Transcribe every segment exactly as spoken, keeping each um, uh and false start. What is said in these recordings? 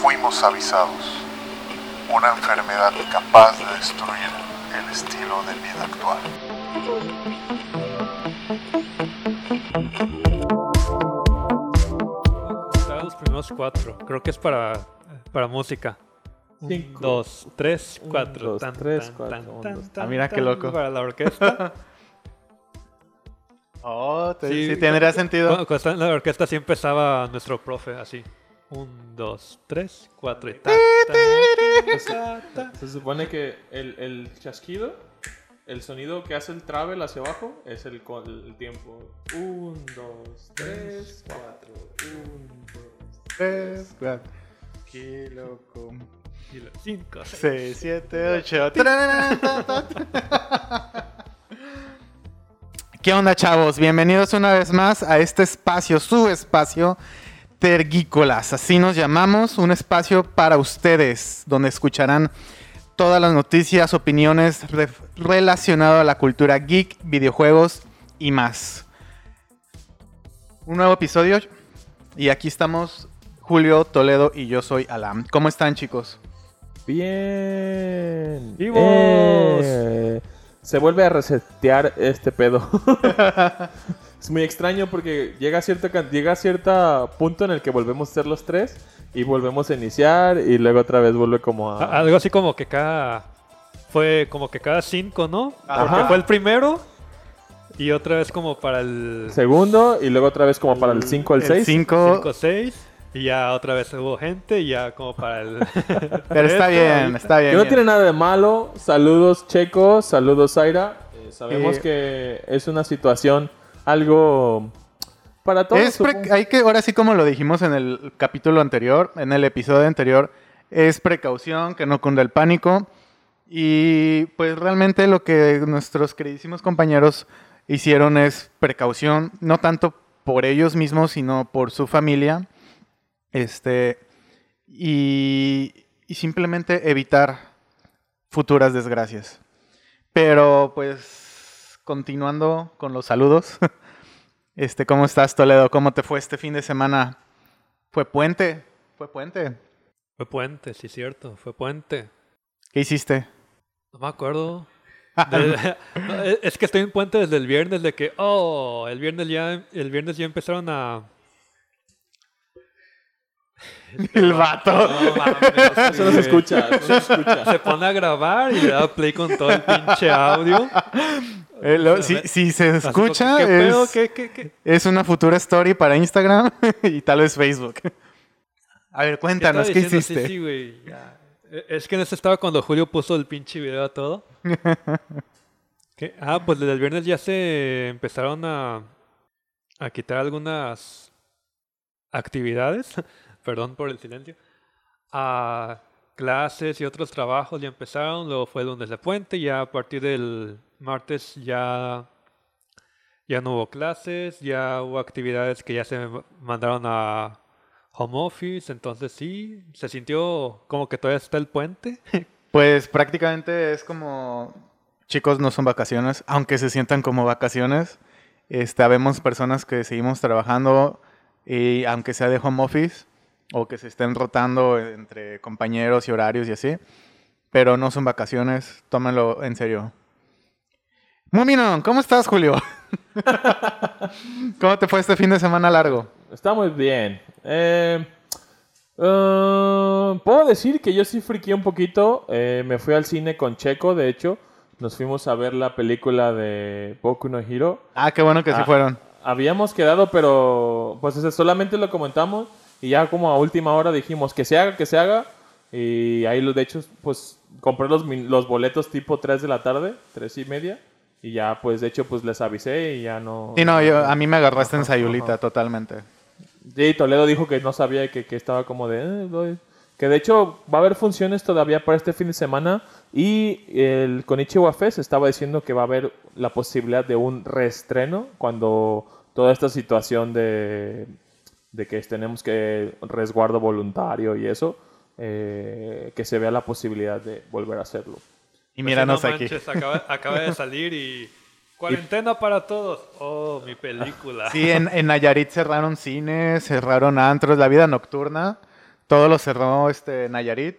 fuimos avisados. Una enfermedad capaz de destruir el estilo de vida actual. Los primeros cuatro, creo que es para, para música. Cinco. Dos, tres, cuatro. Un, dos, tan, tres, tan, cuatro. Tan, tan, tan, tan, tan, ah, mira qué loco. Para la orquesta. Oh, te, sí, sí tendría sentido. Cuando, cuando en la orquesta sí empezaba nuestro profe así. Un, dos, tres, cuatro y ta, ta, ta. Se supone que el, el chasquido, el sonido que hace el travel hacia abajo, es el, el tiempo. Un, dos, tres, cuatro. Un, dos, tres, cuatro. Qué loco. Cinco, seis, siete, ocho. ¿Qué onda, chavos? Bienvenidos una vez más a este espacio, su espacio Tergícolas, así nos llamamos, un espacio para ustedes, donde escucharán todas las noticias, opiniones re- relacionadas a la cultura geek, videojuegos y más. Un nuevo episodio y aquí estamos Julio Toledo y yo soy Alan. ¿Cómo están, chicos? Bien. ¡Vivos! Eh, se vuelve a resetear este pedo. Es muy extraño porque llega a cierto llega a cierto punto en el que volvemos a ser los tres y volvemos a iniciar y luego otra vez vuelve como a... Algo así como que cada... Fue como que cada cinco, ¿no? Ajá. Porque fue el primero y otra vez como para el... Segundo y luego otra vez como para el cinco, el seis. El cinco, seis. Y ya otra vez hubo gente y ya como para el... Pero está bien, está bien. Que no tiene nada de malo. Saludos, Checo. Saludos, Zaira. Eh, sabemos eh... que es una situación... Algo para todos. Pre- hay que, ahora sí, como lo dijimos en el capítulo anterior, en el episodio anterior, es precaución, que no cunda el pánico. Y pues realmente lo que nuestros queridísimos compañeros hicieron es precaución, no tanto por ellos mismos, sino por su familia. Este, y, y simplemente evitar futuras desgracias. Pero pues. Continuando con los saludos. Este, ¿cómo estás, Toledo? ¿Cómo te fue este fin de semana? ¿Fue puente? ¿Fue puente? Fue puente, sí, cierto. Fue puente. ¿Qué hiciste? No me acuerdo. Desde, es que estoy en puente desde el viernes, de que, oh, el viernes ya, el viernes ya empezaron a... El vato. No, mames, eso no se escucha, no se escucha. Se pone a grabar y le da play con todo el pinche audio. Eh, lo, si, si se escucha, ¿Qué pedo? Es, ¿Qué, qué, qué? es una futura story para Instagram y tal vez Facebook. A ver, cuéntanos, ¿qué, ¿qué hiciste? Sí, sí, es que en eso estaba cuando Julio puso el pinche video a todo. ¿Qué? Ah, pues desde el viernes ya se empezaron a, a quitar algunas actividades. Perdón por el silencio. A clases y otros trabajos ya empezaron. Luego fue el lunes de puente. Ya a partir del martes ya, ya no hubo clases. Ya hubo actividades que ya se mandaron a home office. Entonces sí, se sintió como que todavía está el puente. Pues prácticamente es como... Chicos, no son vacaciones. Aunque se sientan como vacaciones. Este, habemos personas que seguimos trabajando. Y aunque sea de home office... O que se estén rotando entre compañeros y horarios y así. Pero no son vacaciones. Tómenlo en serio. Muminón, ¿cómo estás, Julio? ¿Cómo te fue este fin de semana largo? Está muy bien. Eh, uh, puedo decir que yo sí friqué un poquito. Eh, me fui al cine con Checo, de hecho. Nos fuimos a ver la película de Boku no Hero. Ah, qué bueno que ah, sí fueron. Habíamos quedado, pero pues solamente lo comentamos. Y ya como a última hora dijimos que se haga, que se haga. Y ahí, de hecho, pues compré los, los boletos tipo tres de la tarde, tres y media. Y ya, pues, de hecho, pues les avisé y ya no... Sí, no, yo, a mí me agarraste en sayulita no. Totalmente. Sí, Toledo dijo que no sabía que, que estaba como de... Eh, que de hecho va a haber funciones todavía para este fin de semana. Y el Konichiwa Fest estaba diciendo que va a haber la posibilidad de un reestreno cuando toda esta situación de... de que tenemos que resguardo voluntario y eso, eh, que se vea la posibilidad de volver a hacerlo. Y míranos pues no manches, aquí. Acaba, acaba de salir y... Cuarentena y... para todos. Oh, mi película. Sí, en, en Nayarit cerraron cines, cerraron antros, la vida nocturna todo lo cerró este, Nayarit.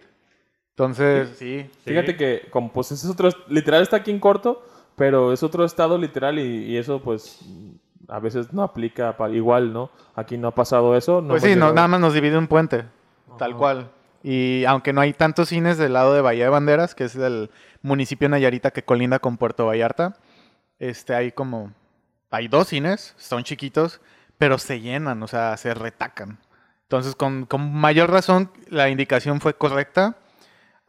Entonces, sí. sí fíjate sí. que, como, pues es otro, literal está aquí en corto, pero es otro estado literal y, y eso, pues, a veces no aplica para, igual, ¿no? Aquí no ha pasado eso. No pues sí, no, nada más nos divide un puente, uh-huh. tal cual. Y aunque no hay tantos cines del lado de Bahía de Banderas, que es el municipio de Nayarita que colinda con Puerto Vallarta, este, hay como, hay dos cines, son chiquitos, pero se llenan, o sea, se retacan. Entonces, con, con mayor razón, la indicación fue correcta.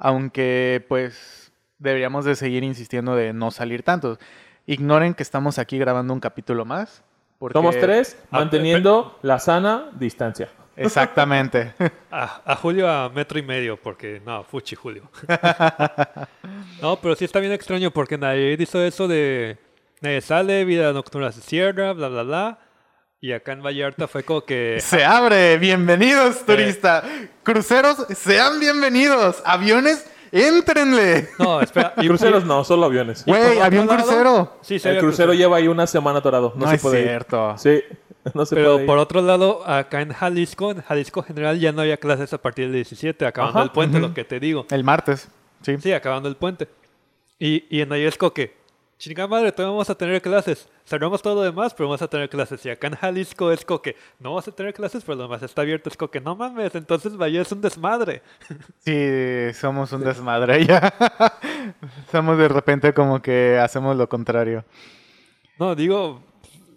Aunque, pues, deberíamos de seguir insistiendo de no salir tantos. Ignoren que estamos aquí grabando un capítulo más. Porque... Somos tres, manteniendo la sana distancia. Exactamente. A, a Julio a metro y medio, porque no, fuchi Julio. No, pero sí está bien extraño, porque nadie hizo eso de... Nadie sale, vida nocturna se cierra, bla, bla, bla. Y acá en Vallarta fue como que... ¡Se abre! ¡Bienvenidos, turista! Eh. ¡Cruceros, sean bienvenidos! ¡Aviones, éntrenle! No, espera. Y cruceros no, solo aviones. ¡Güey, había un crucero! Sí, sí, el crucero, crucero lleva ahí una semana atorado. No, no se puede ir. No es cierto. Sí, no se Pero puede ir. Por otro lado, acá en Jalisco, en Jalisco General, ya no había clases a partir del diecisiete, acabando Ajá. el puente, uh-huh. lo que te digo. El martes, sí. Sí, acabando el puente. Y, y en Ayesco, ¿qué? Chingada madre, todavía vamos a tener clases. Cerramos todo lo demás, pero vamos a tener clases. Y acá en Jalisco es coque. No vamos a tener clases, pero lo demás está abierto. Es coque. No mames, entonces Valle es un desmadre. Sí, somos un sí. desmadre ya. Somos de repente como que hacemos lo contrario. No, digo,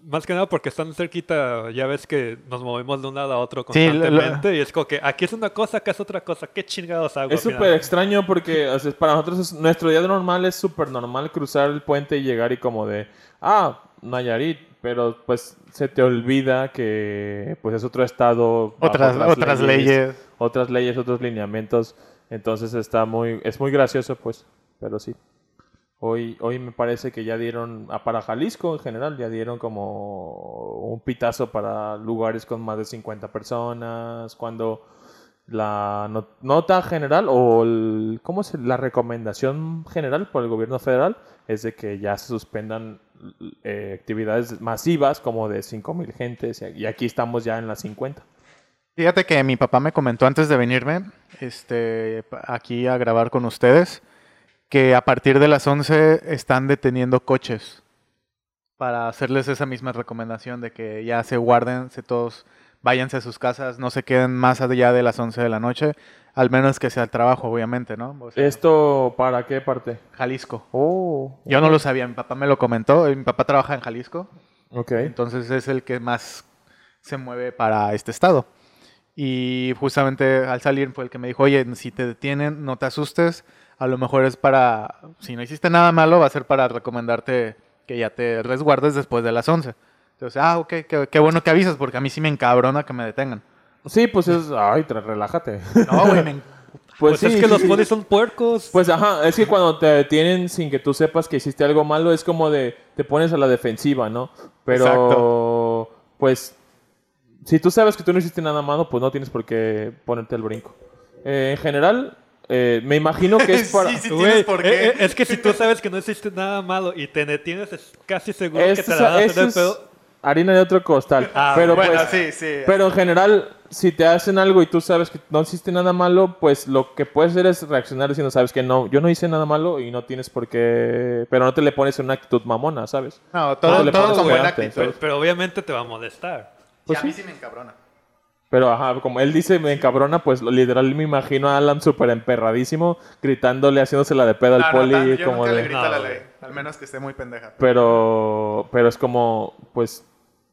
más que nada porque están cerquita. Ya ves que nos movemos de un lado a otro constantemente. Sí, lo... Y es coque. Aquí es una cosa, acá es otra cosa. ¿Qué chingados hago? Es súper extraño porque o sea, para nosotros es, nuestro día normal es súper normal cruzar el puente y llegar y como de... Ah, Nayarit, pero pues se te olvida que pues es otro estado, otras otras leyes, leyes, otras leyes, otros lineamientos, entonces está muy es muy gracioso pues, pero sí. Hoy hoy me parece que ya dieron para Jalisco en general, ya dieron como un pitazo para lugares con más de cincuenta personas, cuando la nota general o el, ¿cómo es? La recomendación general por el gobierno federal es de que ya se suspendan eh, actividades masivas como de cinco mil gentes y aquí estamos ya en las cincuenta. Fíjate que mi papá me comentó antes de venirme este, aquí a grabar con ustedes que a partir de las once están deteniendo coches para hacerles esa misma recomendación de que ya se guarden, se todos... Váyanse a sus casas, no se queden más allá de las once de la noche, al menos que sea el trabajo, obviamente, ¿no? O sea, ¿esto para qué parte? Jalisco. Oh. Yo no lo sabía, mi papá me lo comentó. Mi papá trabaja en Jalisco. Ok. Entonces es el que más se mueve para este estado. Y justamente al salir fue el que me dijo, oye, si te detienen, no te asustes. A lo mejor es para, si no hiciste nada malo, va a ser para recomendarte que ya te resguardes después de las once. Entonces, ah, ok, qué, qué bueno que avisas, porque a mí sí me encabrona que me detengan. Sí, pues es... Ay, tra- relájate. No, güey, me... Pues, pues sí, es que sí, los polis son puercos. Pues ajá, es que cuando te detienen sin que tú sepas que hiciste algo malo, es como de... Te pones a la defensiva, ¿no? Pero... Exacto. Pues... Si tú sabes que tú no hiciste nada malo, pues no tienes por qué ponerte el brinco. Eh, en general... Eh, me imagino que es para... Sí, sí, wey, por qué. Eh, es que si tú sabes que no hiciste nada malo y te detienes, es casi seguro eso, que te la vas a hacer pedo. Harina de otro costal. Ah, pero bueno, pues, sí, sí. Pero en general, si te hacen algo y tú sabes que no hiciste nada malo, pues lo que puedes hacer es reaccionar diciendo, sabes que no, yo no hice nada malo y no tienes por qué... Pero no te le pones una actitud mamona, ¿sabes? No, todo, no te le todo pones con buena actitud. Pero, pero obviamente te va a molestar. Pues, y a mí sí me encabrona. Pero ajá, como él dice, me encabrona, pues literal me imagino a Alan súper emperradísimo, gritándole, haciéndole de pedo al no, poli. No, no, yo como nunca de, le grito no, a la ley, al menos que esté muy pendeja. Pero, pero es como, pues...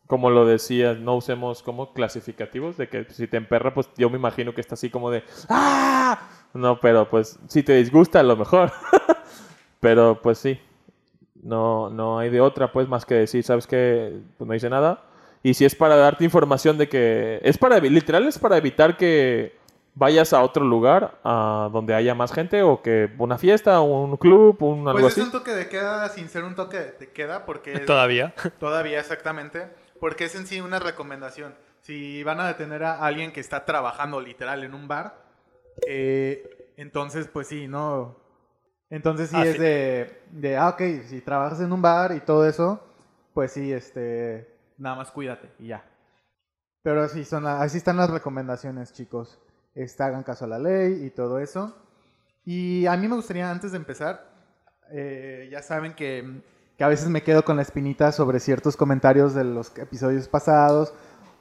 Como lo decía, no usemos como clasificativos de que si te emperra, pues yo me imagino que está así como de ¡ah! No, pero pues si te disgusta a lo mejor. Pero pues sí, no, no hay de otra pues más que decir, ¿sabes qué? Pues no hice nada. Y si es para darte información de que... es para literal es para evitar que vayas a otro lugar a donde haya más gente o que una fiesta, un club, un algo así. Pues es un toque de queda sin ser un toque de queda porque... ¿Todavía? Es, todavía, exactamente. Porque es en sí una recomendación. Si van a detener a alguien que está trabajando literal en un bar, eh, entonces pues sí, ¿no? Entonces sí ah, es sí. De, de, ah, ok, si trabajas en un bar y todo eso, pues sí, este, nada más cuídate y ya. Pero así, son la, así están las recomendaciones, chicos. está, hagan caso a la ley y todo eso. Y a mí me gustaría, antes de empezar, eh, ya saben que, que a veces me quedo con la espinita sobre ciertos comentarios de los episodios pasados,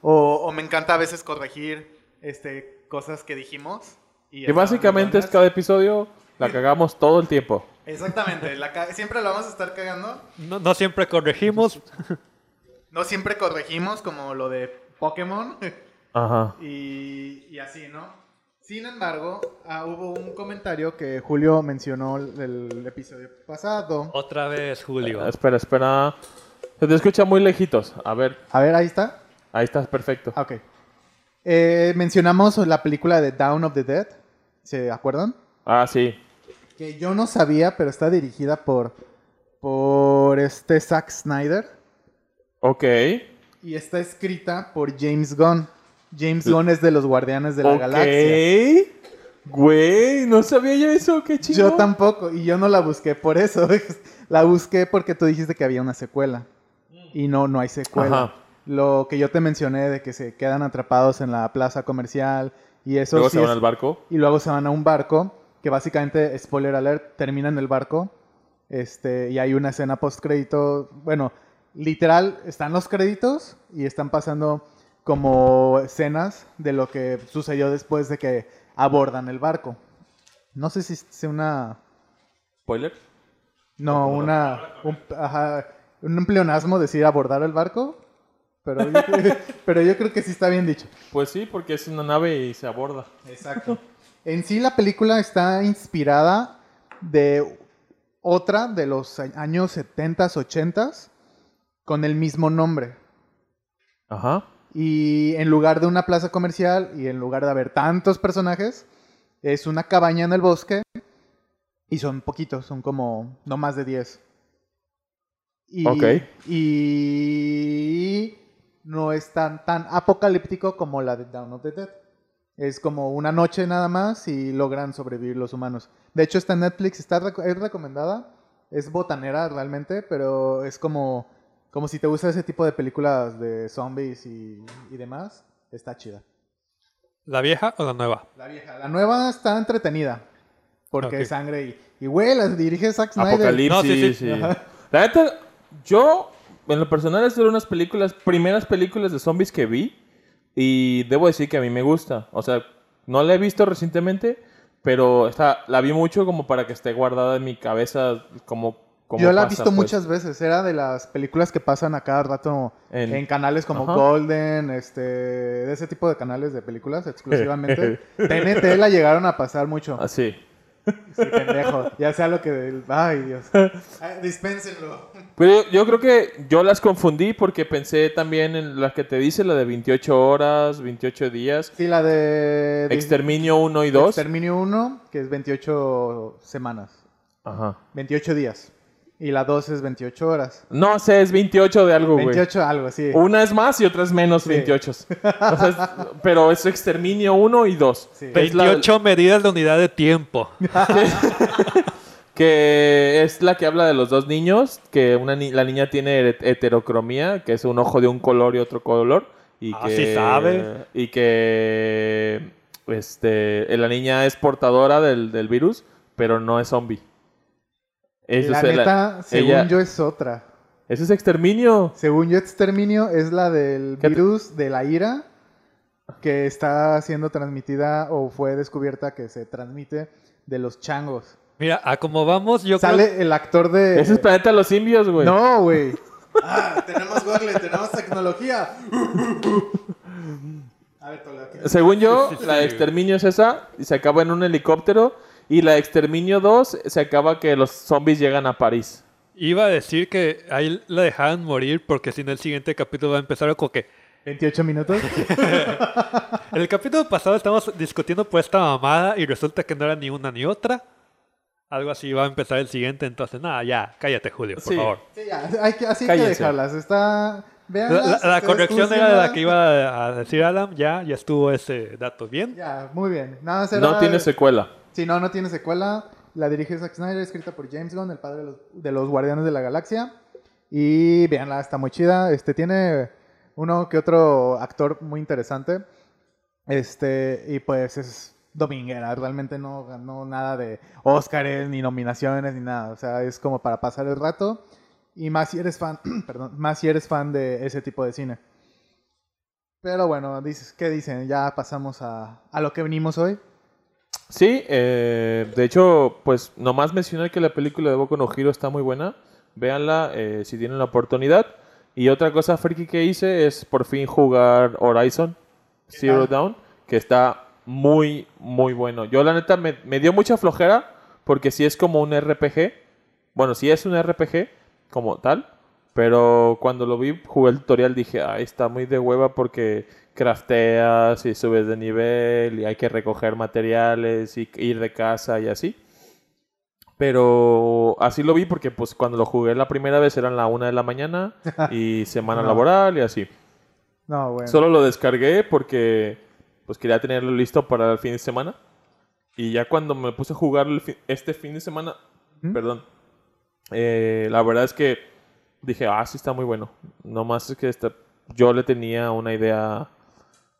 o, o me encanta a veces corregir este, cosas que dijimos. Y que básicamente es cada episodio, la cagamos todo el tiempo. Exactamente, la ca- siempre la vamos a estar cagando. No, no siempre corregimos. No siempre corregimos, como lo de Pokémon. Ajá. Y, y así, ¿no? Sin embargo, ah, hubo un comentario que Julio mencionó el episodio pasado. Otra vez, Julio. Eh, espera, espera. Se te escucha muy lejitos. A ver. A ver, ahí está. Ahí está, perfecto. Ok. Eh, mencionamos la película de Dawn of the Dead. ¿Se acuerdan? Ah, sí. Que yo no sabía, pero está dirigida por, por este Zack Snyder. Ok. Y está escrita por James Gunn. James Gunn es de los Guardianes de la okay. Galaxia. Güey, no sabía yo eso, qué chido. Yo tampoco, y yo no la busqué por eso. La busqué porque tú dijiste que había una secuela. Y no, no hay secuela. Ajá. Lo que yo te mencioné de que se quedan atrapados en la plaza comercial y eso. Luego sí se van es, al barco. Y luego se van a un barco, que básicamente, spoiler alert, termina en el barco. Este, y hay una escena postcrédito. Bueno, literal, están los créditos y están pasando como escenas de lo que sucedió después de que abordan el barco. No sé si es una... ¿Spoiler? No, una... Un, ajá, un pleonasmo decir abordar el barco, pero yo, pero yo creo que sí está bien dicho. Pues sí, porque es una nave y se aborda. Exacto. En sí, la película está inspirada de otra de los años setenta, ochenta, con el mismo nombre. Ajá. Y en lugar de una plaza comercial y en lugar de haber tantos personajes, es una cabaña en el bosque y son poquitos, son como no más de diez. Y, okay. y no es tan, tan apocalíptico como la de Dawn of the Dead. Es como una noche nada más y logran sobrevivir los humanos. De hecho, está en Netflix, está rec- es recomendada, es botanera realmente, pero es como... Como si te gusta ese tipo de películas de zombies y, y demás, está chida. ¿La vieja o la nueva? La vieja. La nueva está entretenida. Porque okay. es sangre y... Y güey, la dirige Zack Snyder. Apocalipsis. No, sí, sí, sí. La neta, yo, en lo personal, es de unas películas... Primeras películas de zombies que vi. Y debo decir que a mí me gusta. O sea, no la he visto recientemente, pero está, la vi mucho como para que esté guardada en mi cabeza como... Yo la he visto pues? muchas veces. Era de las películas que pasan a cada rato en, en canales como Ajá. Golden, este, de ese tipo de canales de películas exclusivamente. T N T la llegaron a pasar mucho. Ah, sí. Sí, pendejo. Ya sea lo que... Del... Ay, Dios. Ay, dispénsenlo. Pero yo, yo creo que yo las confundí porque pensé también en la que te dice, la de veintiocho horas, veintiocho días. Sí, la de... Exterminio uno y dos. Exterminio uno, que es veintiocho semanas. Ajá. veintiocho días. Y la dos es veintiocho horas. No sé, es veintiocho de algo, güey. veintiocho algo, sí. Una es más y otra es menos sí. veintiocho. O sea, es, pero es exterminio uno y dos. Sí. veintiocho la... medidas de unidad de tiempo. Que es la que habla de los dos niños. Que una ni- la niña tiene heterocromía, que es un ojo de un color y otro color. Y ah, que, sí sabe. Y que este, la niña es portadora del, del virus, pero no es zombie. Eso la neta, la, según ella, yo, es otra. Eso es exterminio. Según yo, exterminio es la del virus te... de la ira que está siendo transmitida o fue descubierta que se transmite de los changos. Mira, a como vamos, yo Sale creo... el actor de... Ese es Planeta de los Simbios, güey. No, güey. Ah, tenemos Google, tenemos tecnología. A ver, tolera, según yo, sí, sí, la de exterminio es esa y se acaba en un helicóptero. Y la de Exterminio dos se acaba que los zombies llegan a París. Iba a decir que ahí la dejaban morir porque si no el siguiente capítulo va a empezar con que... ¿veintiocho minutos? En el capítulo pasado estamos discutiendo por esta mamada y resulta que no era ni una ni otra. Algo así va a empezar el siguiente, entonces nada, ya, cállate Julio, por sí. favor. Sí, ya, hay que, así hay que dejarlas. Está... Veanlas, la, la, la corrección era la que iba a decir Alan, ya, ya estuvo ese dato bien. Ya, muy bien. Nada, no tiene de... secuela. Si sí, no, no tiene secuela. La dirige Zack Snyder, escrita por James Gunn, el padre de los, de los Guardianes de la Galaxia. Y véanla, está muy chida. Este, tiene uno que otro actor muy interesante. Este, y pues es dominguera, realmente no ganó nada de Óscares, ni nominaciones, ni nada. O sea, es como para pasar el rato. Y más si eres fan, perdón, más si eres fan de ese tipo de cine. Pero bueno, dices, ¿qué dicen? Ya pasamos a, a lo que venimos hoy. Sí, eh, de hecho, pues nomás mencionar que la película de Boku no Hero está muy buena. Véanla eh, si tienen la oportunidad. Y otra cosa friki que hice es por fin jugar Horizon Zero Dawn, que está muy, muy bueno. Yo la neta me, me dio mucha flojera porque sí es como un R P G. Bueno, sí es un R P G como tal, pero cuando lo vi, jugué el tutorial, dije, ay, está muy de hueva porque crafteas y subes de nivel y hay que recoger materiales y ir de casa y así. Pero así lo vi porque pues cuando lo jugué la primera vez eran la una de la mañana y semana no. laboral y así. No, bueno. Solo lo descargué porque pues quería tenerlo listo para el fin de semana. Y ya cuando me puse a jugar el fi- este fin de semana, ¿Mm? perdón, eh, la verdad es que dije, ah, sí está muy bueno. Nomás es que esta, yo le tenía una idea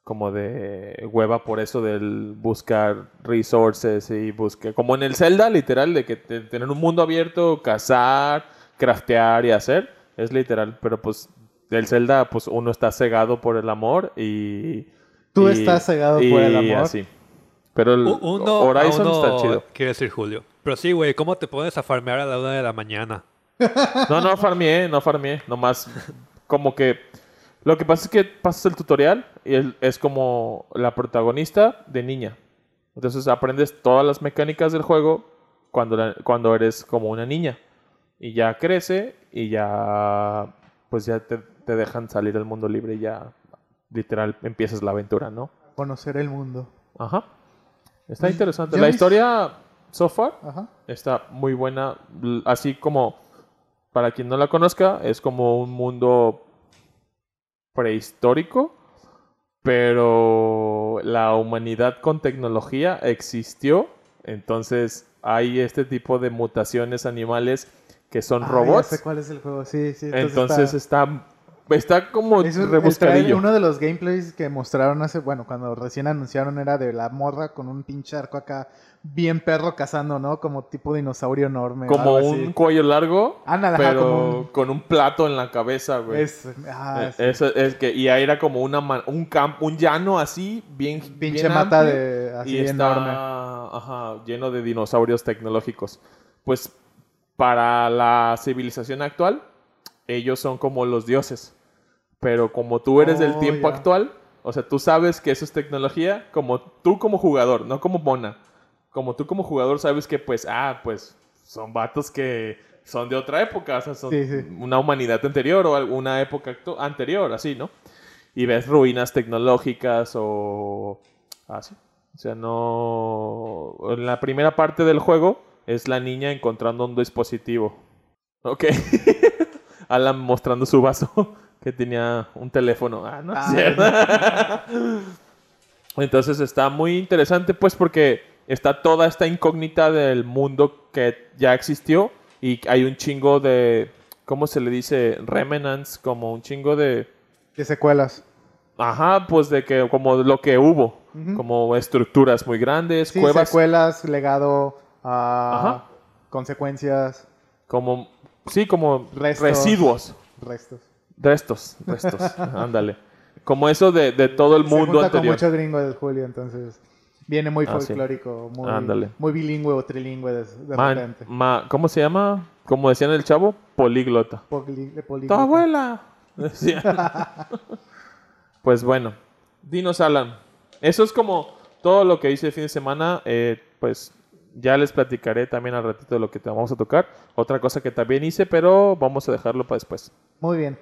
como de hueva por eso del buscar resources y buscar... Como en el Zelda, literal, de que te, tener un mundo abierto, cazar, craftear y hacer. Es literal, pero pues del Zelda pues uno está cegado por el amor y... Tú y, estás cegado y, por el amor. Así. Pero el uno, Horizon uno, está chido. Quiero decir Julio. Pero sí, güey, ¿cómo te pones a farmear a la una de la mañana? No, no farmeé, no farmeé. Nomás como que... Lo que pasa es que pasas el tutorial y él es como la protagonista de niña. Entonces aprendes todas las mecánicas del juego cuando, la, cuando eres como una niña. Y ya crece y ya pues ya te, te dejan salir al mundo libre y ya literal empiezas la aventura, ¿no? Conocer el mundo. Ajá. Está interesante. La historia so far Ajá. está muy buena. Así como, para quien no la conozca, es como un mundo... prehistórico, pero la humanidad con tecnología existió, entonces hay este tipo de mutaciones animales que son ah, robots. Ya sé cuál es el juego, sí, sí. Entonces, entonces está... está, está como es un, rebuscadillo. Trail, uno de los gameplays que mostraron hace, bueno, cuando recién anunciaron era de la morra con un pinche arco acá, bien perro cazando, ¿no? Como tipo dinosaurio enorme. Como un así. Cuello largo, Ana, pero como un... con un plato en la cabeza, güey. Es, ah, eh, sí. Eso es que y ahí era como una man, un campo, un llano así, bien pinche bien mata amplio, de así y enorme. Está, ajá, lleno de dinosaurios tecnológicos. Pues para la civilización actual, ellos son como los dioses. Pero como tú eres oh, del tiempo yeah. actual, o sea, tú sabes que eso es tecnología, como tú como jugador, no como mona. Como tú como jugador sabes que, pues, ah, pues, son vatos que son de otra época. O sea, son sí, sí. una humanidad anterior o alguna época actu- anterior, así, ¿no? Y ves ruinas tecnológicas o... así. O sea, no... En la primera parte del juego es la niña encontrando un dispositivo. Ok. Alan mostrando su vaso que tenía un teléfono. Ah, no es cierto. Entonces está muy interesante, pues, porque... está toda esta incógnita del mundo que ya existió y hay un chingo de... ¿Cómo se le dice? Remnants, como un chingo de... De secuelas. Ajá, pues de que como lo que hubo. Uh-huh. Como estructuras muy grandes, sí, cuevas. Secuelas, legado, uh, Ajá. consecuencias. Como... Sí, como restos, residuos. Restos. Restos, restos. Ándale. Como eso de, de todo el se mundo junta anterior. Con mucho gringo del Julio, entonces... Viene muy ah, folclórico, sí. muy, muy bilingüe o trilingüe de, de ma, repente. Ma, ¿Cómo se llama? Como decían el chavo, políglota. Poli, políglota. ¡Tu abuela! Decía. Pues bueno, dinos Alan. Eso es como todo lo que hice el fin de semana. Eh, pues ya les platicaré también al ratito de lo que te vamos a tocar. Otra cosa que también hice, pero vamos a dejarlo para después. Muy bien.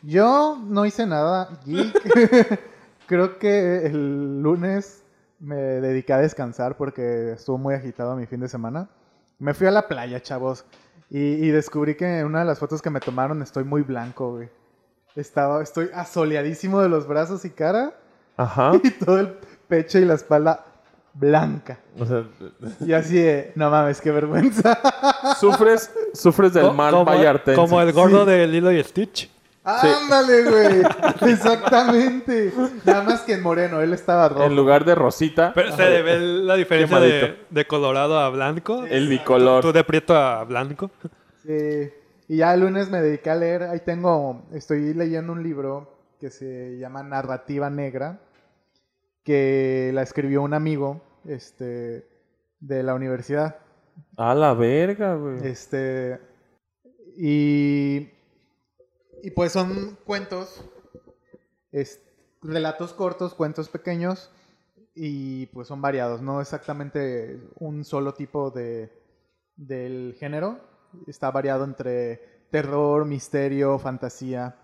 Yo no hice nada. Creo que el lunes... me dediqué a descansar porque estuvo muy agitado mi fin de semana. Me fui a la playa, chavos. Y, y descubrí que en una de las fotos que me tomaron estoy muy blanco, güey. Estaba, estoy asoleadísimo de los brazos y cara. Ajá. Y todo el pecho y la espalda blanca. O sea... Y así de... No mames, qué vergüenza. Sufres, sufres del mal vallartense. Como el gordo sí. de Lilo y Stitch. Sí. ¡Ándale, güey! Exactamente. Nada más que en moreno, él estaba rojo. En lugar de rosita. Pero se le ve la diferencia de, de colorado a blanco. El bicolor. Tú, tú de prieto a blanco. Sí. Y ya el lunes me dediqué a leer. Ahí tengo, estoy leyendo un libro que se llama Narrativa Negra, que la escribió un amigo este, de la universidad. ¡A la verga, güey! Este... Y... Y pues son cuentos, es, relatos cortos, cuentos pequeños, y pues son variados, no exactamente un solo tipo de, del género. Está variado entre terror, misterio, fantasía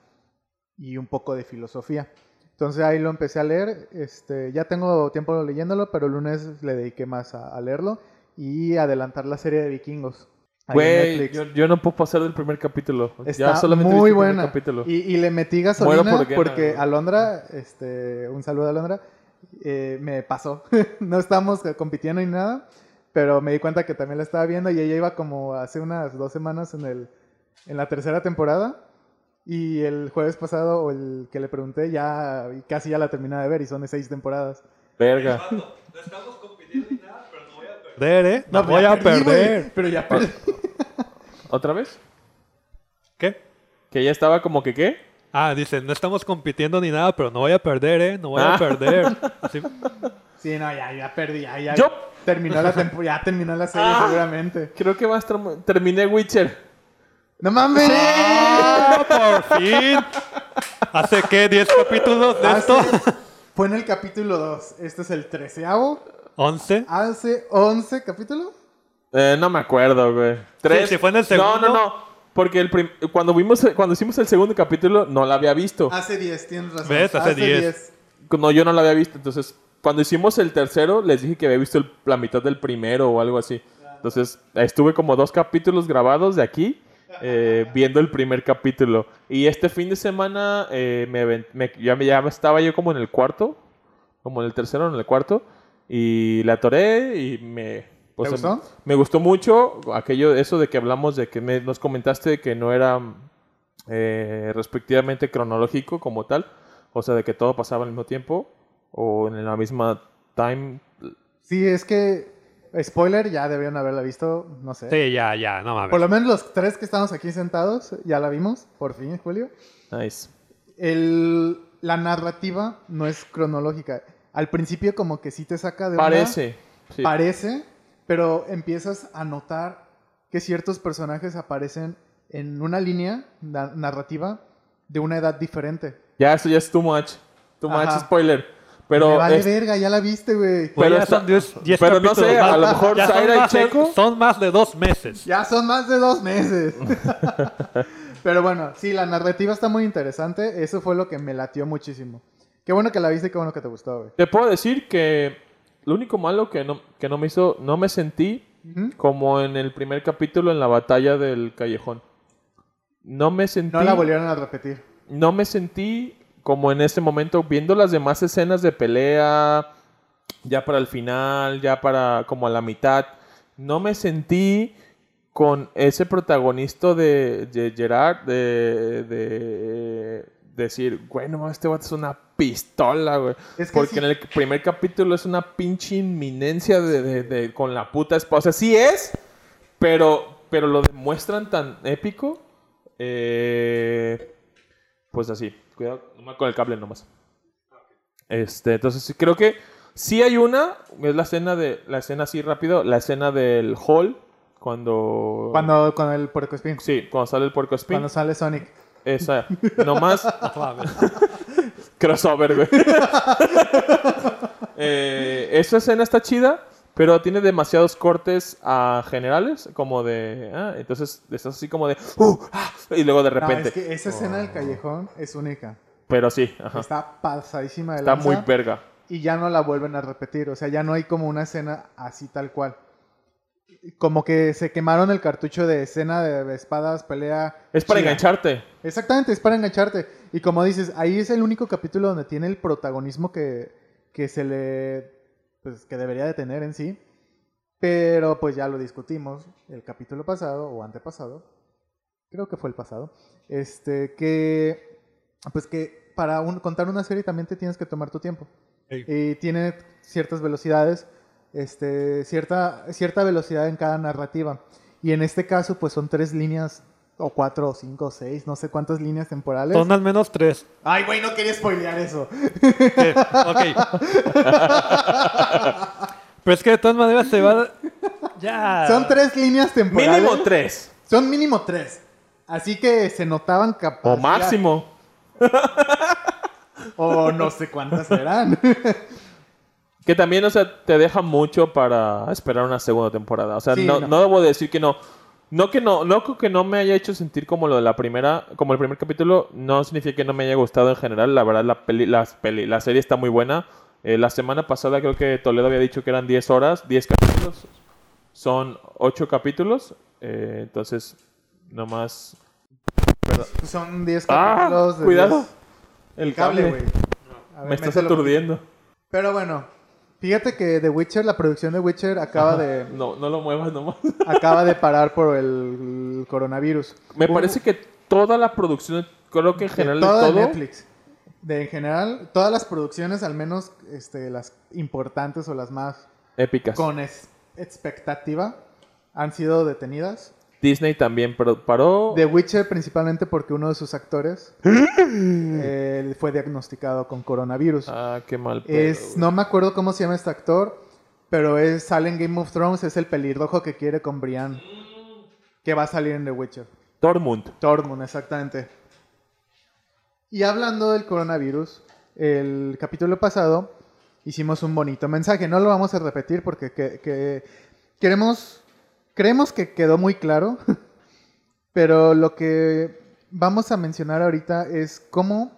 y un poco de filosofía. Entonces ahí lo empecé a leer, este, ya tengo tiempo leyéndolo, pero el lunes le dediqué más a, a leerlo y adelantar la serie de Vikingos. Güey, yo, yo no puedo pasar del primer capítulo. Está ya solamente muy buena. Capítulo. Y, y le metí gasolina por porque no. Alondra, este, un saludo a Alondra, eh, me pasó. No estamos compitiendo ni nada, pero me di cuenta que también la estaba viendo y ella iba como hace unas dos semanas en, el, en la tercera temporada y el jueves pasado, o el que le pregunté, ya casi ya la terminaba de ver y son de seis temporadas. Verga. No estamos compitiendo ni nada, pero no voy a perder, ¿eh? No, no voy a perdí, perder. Wey, pero ya perdí. ¿Otra vez? ¿Qué? Que ya estaba como que ¿qué? Ah, dice, no estamos compitiendo ni nada, pero no voy a perder, ¿eh? No voy ah. a perder. ¿Sí? Sí, no, ya, ya perdí. Ya, ya ¿Yo? Terminó la temporada, ya terminó la serie ah, seguramente. Creo que más terminé Witcher. ¡No mames! ¡Oh, por fin! ¿Hace qué? ¿diez capítulos de esto? Fue en el capítulo dos. Este es el treceavo. ¿once? ¿Hace once capítulos? Eh, no me acuerdo, güey. ¿Tres? Sí, si fue en el segundo. No, no, no. Porque el prim... cuando, vimos, cuando hicimos el segundo capítulo, no la había visto. Hace diez, tienes razón. ¿Ves? Hace diez. No, yo no la había visto. Entonces, cuando hicimos el tercero, les dije que había visto el, la mitad del primero o algo así. Entonces, estuve como dos capítulos grabados de aquí, eh, viendo el primer capítulo. Y este fin de semana, eh, me, me, ya, ya estaba yo como en el cuarto. Como en el tercero o en el cuarto. Y la atoré y me... ¿Te gustó? Me, me gustó mucho aquello, eso de que hablamos, de que me, nos comentaste de que no era eh, respectivamente cronológico como tal. O sea, de que todo pasaba al mismo tiempo o en la misma time. Sí, es que, spoiler, ya debieron haberla visto, no sé. Sí, ya, ya, no mames. Por lo menos los tres que estamos aquí sentados ya la vimos, por fin, Julio. Nice. El, la narrativa no es cronológica. Al principio como que sí te saca de parece, una... Sí. Parece. Parece. Pero empiezas a notar que ciertos personajes aparecen en una línea na- narrativa de una edad diferente. Ya, eso ya es too much. Too Ajá. much spoiler. Pero me vale es... verga, ya la viste, güey. Pero, esta... pero no sé, a lo mejor Zaira y Checo... Son más de dos meses. Ya son más de dos meses. Pero bueno, sí, la narrativa está muy interesante. Eso fue lo que me latió muchísimo. Qué bueno que la viste y qué bueno que te gustó, güey. Te puedo decir que... Lo único malo que no, que no me hizo... No me sentí uh-huh. como en el primer capítulo en la batalla del callejón. No me sentí... No la volvieron a repetir. No me sentí como en ese momento viendo las demás escenas de pelea. Ya para el final, ya para como a la mitad. No me sentí con ese protagonista de, de Gerard de... de decir, güey, no, este vato es una pistola, güey. Es que porque sí. En el primer capítulo es una pinche inminencia de, de, de, con la puta esposa. O sea, sí es, pero, pero lo demuestran tan épico. Eh, pues así. Cuidado con el cable nomás. Este, entonces, creo que sí hay una. Es la escena de... La escena así rápido. La escena del hall. Cuando... Cuando con el puercoespín. Sí, cuando sale el puercoespín. Cuando sale Sonic. Esa, nomás. Crossover, güey. eh, esa escena está chida, pero tiene demasiados cortes a generales, como de. Ah, entonces estás así como de. Uh, ah, y luego de repente. No, es que esa escena oh. del callejón es única. Pero sí, ajá. Está pasadísima de lanza. Está muy verga. Y ya no la vuelven a repetir, o sea, ya no hay como una escena así tal cual. Como que se quemaron el cartucho de escena de espadas, pelea... Es para chida. Engancharte. Exactamente, es para engancharte. Y como dices, ahí es el único capítulo donde tiene el protagonismo que, que se le... Pues que debería de tener en sí. Pero pues ya lo discutimos el capítulo pasado o antepasado. Creo que fue el pasado. Este, que pues que para un, contar una serie también te tienes que tomar tu tiempo. Hey. Y tiene ciertas velocidades, este, cierta, cierta velocidad en cada narrativa. Y en este caso, pues son tres líneas, o cuatro, o cinco, o seis, no sé cuántas líneas temporales. Son al menos tres. Ay, güey, no quería spoilear eso. Eh, ok. Pero es que de todas maneras se va... Ya. Son tres líneas temporales. Mínimo tres. Son mínimo tres. Así que se notaban capacidad. O máximo. O no sé cuántas serán. Que también, o sea, te deja mucho para esperar una segunda temporada. O sea, sí, no, no. no debo decir que no... No que no, no que no me haya hecho sentir como lo de la primera, como el primer capítulo, no significa que no me haya gustado en general. La verdad, la peli, la, peli, la serie está muy buena. Eh, la semana pasada creo que Toledo había dicho que eran diez horas, diez capítulos. Son ocho capítulos. Eh, entonces, nomás... Perdón. Son diez capítulos. Ah, de cuidado. diez... El cable, güey. No. Me estás aturdiendo. Pero bueno, fíjate que The Witcher, la producción de Witcher acaba Ajá. de... No, no lo muevas nomás. Acaba de parar por el coronavirus. Me Hubo... parece que toda la producción, creo que en general... De todo, todo... Netflix. De en general, todas las producciones, al menos este, las importantes o las más... épicas. Con es- expectativa, han sido detenidas. Disney también paró. The Witcher principalmente porque uno de sus actores eh, fue diagnosticado con coronavirus. Ah, qué mal pedo, es, no me acuerdo cómo se llama este actor, pero es, sale en Game of Thrones, es el pelirrojo que quiere con Brian, que va a salir en The Witcher. Tormund. Tormund, exactamente. Y hablando del coronavirus, el capítulo pasado hicimos un bonito mensaje. No lo vamos a repetir porque que, que queremos... Creemos que quedó muy claro, pero lo que vamos a mencionar ahorita es cómo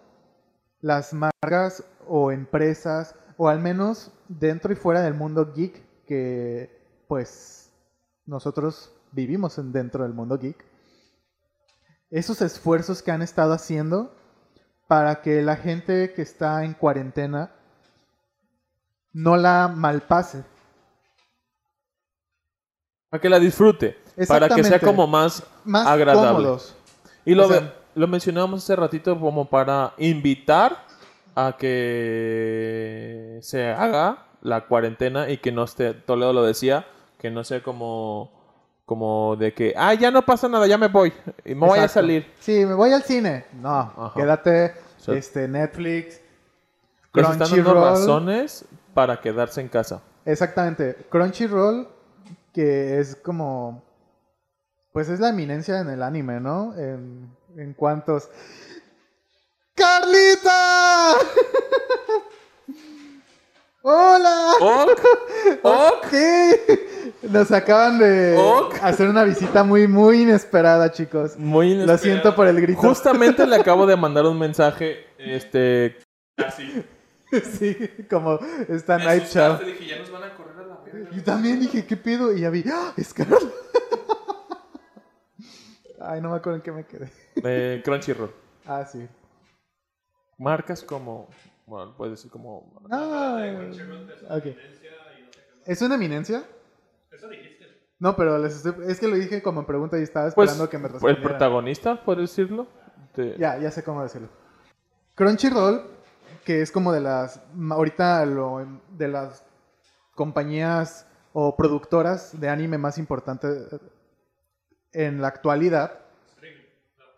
las marcas o empresas, o al menos dentro y fuera del mundo geek, que pues nosotros vivimos dentro del mundo geek, esos esfuerzos que han estado haciendo para que la gente que está en cuarentena no la malpase. Para que la disfrute, para que sea como más, más agradable. Cómodos. Y lo, o sea, lo mencionábamos hace ratito como para invitar a que se haga la cuarentena y que no esté, Toledo lo decía, que no sea como, como de que, ah, ya no pasa nada, ya me voy, y me exacto. voy a salir. Sí, me voy al cine. No, Ajá. quédate, so, este, Netflix, Crunchyroll. Les están dando razones para quedarse en casa. Exactamente, Crunchyroll... que es como, pues es la eminencia en el anime, ¿no? En, en cuantos... ¡Carlita! ¡Hola! ¡Ok! okay. Nos acaban de ok. hacer una visita muy, muy inesperada, chicos. Muy inesperada. Lo siento por el grito. Justamente le acabo de mandar un mensaje, este... Así. Sí, como esta me night show. Te dije, ya nos van a correr. Yo también dije, ¿qué pedo? Y ya vi, ¡ah! ¡Es Carol! Ay, no me acuerdo en qué me quedé. Eh, Crunchyroll. Ah, sí. Marcas como... Bueno, puedes decir como... Ah, okay. ¿Es una eminencia? Eso dijiste. No, pero les estoy... es que lo dije como pregunta y estaba esperando pues, que me respondieran. ¿El protagonista, por decirlo? De... Ya, ya sé cómo decirlo. Crunchyroll, que es como de las... Ahorita lo... de las... compañías o productoras de anime más importantes en la actualidad. Streaming.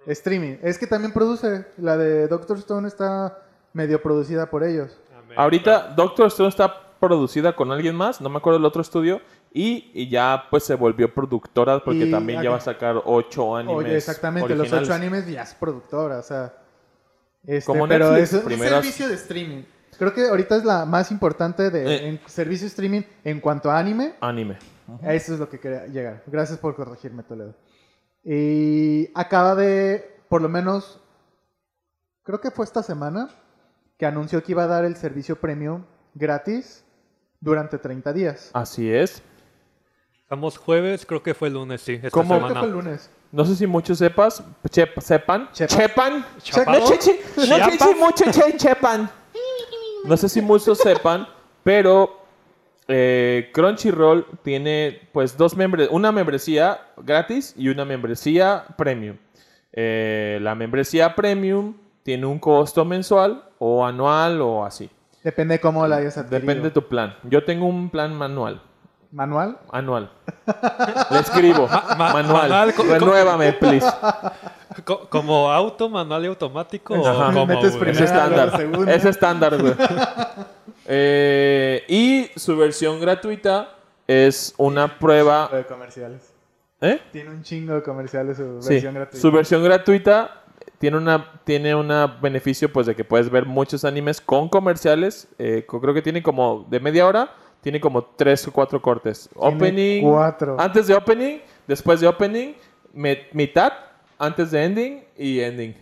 No, Streaming. Es que también produce. La de Doctor Stone está medio producida por ellos. Amén. Ahorita Doctor Stone está producida con alguien más, no me acuerdo el otro estudio, y, y ya pues se volvió productora porque y, también okay. ya va a sacar ocho animes Oye, exactamente, originales. Los ocho animes ya es productora, o sea. Este, Como Netflix, pero es un primeras... servicio de streaming. Creo que ahorita es la más importante de eh. en servicio streaming en cuanto a anime. Anime. Uh-huh. Eso es lo que quería llegar. Gracias por corregirme, Toledo. Y acaba de, por lo menos, creo que fue esta semana, que anunció que iba a dar el servicio premium gratis durante treinta días. Así es. Estamos jueves, creo que fue el lunes, sí. Esta ¿Cómo? Semana. Creo que fue el lunes. No sé si muchos sepas, chep, sepan, Chepas. chepan, chepan, no sé si muchos chepan. No sé si muchos sepan, pero eh, Crunchyroll tiene pues dos membre- una membresía gratis y una membresía premium. Eh, la membresía premium tiene un costo mensual o anual o así. Depende de cómo la hayas adquirido. Depende de tu plan. Yo tengo un plan manual. ¿Manual? Anual. Le escribo. Ma ma manual. manual Renuévame, please. Co ¿Como auto, manual y automático? Es, o como, es estándar. Es estándar, güey. eh, y su versión gratuita es una prueba... de comerciales. ¿Eh? Tiene un chingo de comerciales su versión sí. gratuita. Su versión gratuita... Tiene una tiene una beneficio pues de que puedes ver muchos animes con comerciales. Eh, creo que tiene como de media hora. Tiene como tres o cuatro cortes. Tiene opening. Cuatro. Antes de opening. Después de opening. Me, mitad. Antes de ending. Y ending.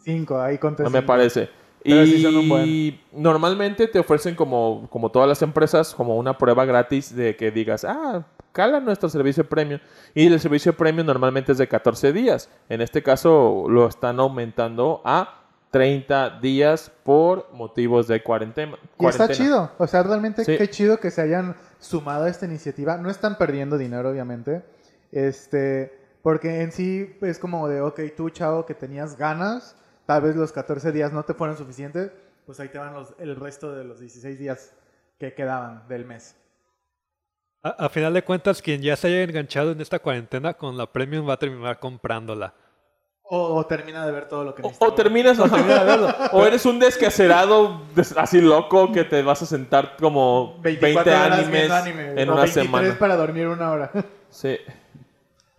Cinco. Ahí conté no me parece. Pero y sí son un buen. Normalmente te ofrecen como, como todas las empresas. Como una prueba gratis de que digas. Ah, cala nuestro servicio premium. Y el servicio premium normalmente es de catorce días. En este caso lo están aumentando a treinta días por motivos de cuarentena. Y está chido. O sea, realmente sí. Qué chido que se hayan sumado a esta iniciativa. No están perdiendo dinero, obviamente. Este, porque en sí es como de, ok, tú, chavo, que tenías ganas. Tal vez los catorce días no te fueron suficientes. Pues ahí te van los, el resto de los dieciséis días que quedaban del mes. A, a final de cuentas, quien ya se haya enganchado en esta cuarentena con la Premium va a terminar comprándola. O, o termina de ver todo lo que necesita. O, o terminas o termina de verlo. O eres un descacerado así loco que te vas a sentar como veinte animes anime, en una semana. veintitrés para dormir una hora. Sí.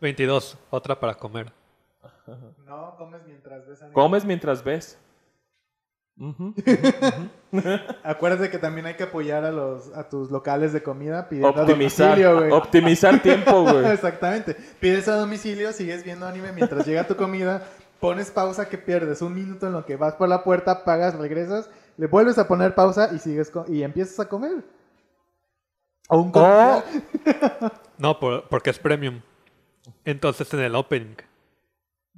veintidós, otra para comer. No, comes mientras ves anime. Comes mientras ves. Uh-huh, uh-huh. Acuérdate que también hay que apoyar a los a tus locales de comida pidiendo optimizar, a domicilio, güey. Optimizar tiempo, güey. Exactamente. Pides a domicilio, sigues viendo anime mientras llega tu comida, pones pausa que pierdes un minuto en lo que vas por la puerta, pagas, regresas, le vuelves a poner pausa y sigues y empiezas a comer. O un comercial. Oh. No, por, porque es premium. Entonces en el opening.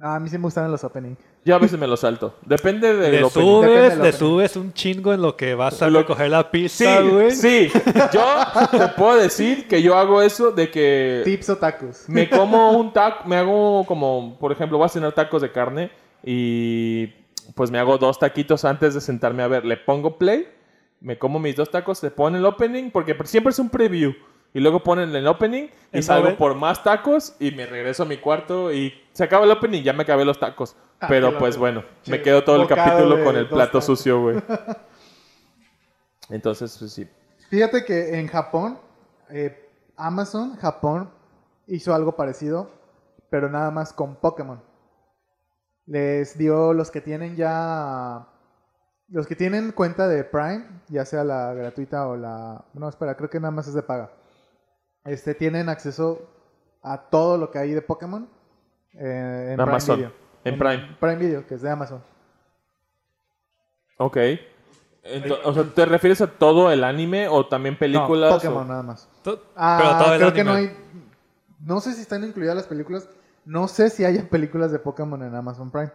Ah, a mí sí me gustaron los openings. Yo a veces me lo salto. Depende de lo que subes, le subes un chingo en lo que vas a lo... recoger la pizza, güey. Sí, sí, yo te puedo decir que yo hago eso de que... Tips o tacos. Me como un taco, me hago como... Por ejemplo, voy a cenar tacos de carne y pues me hago dos taquitos antes de sentarme a ver. Le pongo play, me como mis dos tacos, le pone el opening porque siempre es un preview. Y luego ponen el opening y salgo vez? por más tacos y me regreso a mi cuarto y se acaba el opening y ya me acabé los tacos. Ah, pero pues bueno, che, me quedo todo el capítulo con el plato tacos. sucio, güey. Entonces, pues sí. Fíjate que en Japón, eh, Amazon Japón hizo algo parecido, pero nada más con Pokémon. Les dio los que tienen ya... Los que tienen cuenta de Prime, ya sea la gratuita o la... No, espera, creo que nada más es de paga. Este, tienen acceso a todo lo que hay de Pokémon eh, en Amazon. Prime Video. En, en Prime. Prime Video, que es de Amazon. Ok. Entonces, o sea, ¿te refieres a todo el anime o también películas? No, Pokémon o... nada más. Ah, pero todo el creo anime. Que no hay... No sé si están incluidas las películas. No sé si hay películas de Pokémon en Amazon Prime.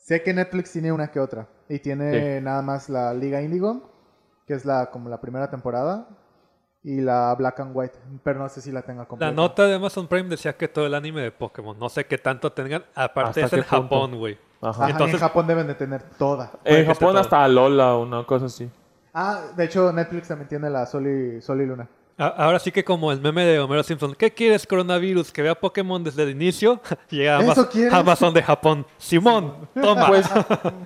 Sé que Netflix tiene una que otra. Y tiene sí. nada más la Liga Índigo, que es la como la primera temporada. Y la Black and White, pero no sé si la tenga completa. La nota de Amazon Prime decía que todo el anime de Pokémon, no sé qué tanto tengan, aparte es en Japón, güey. Entonces en Japón deben de tener toda. En Japón hasta Alola o una cosa así. Ah, de hecho Netflix también tiene la Sol y, Sol y Luna. Ahora sí que como el meme de Homero Simpson, ¿qué quieres coronavirus? ¿Que vea Pokémon desde el inicio? Llega a Amazon de Japón. Simón, toma. Pues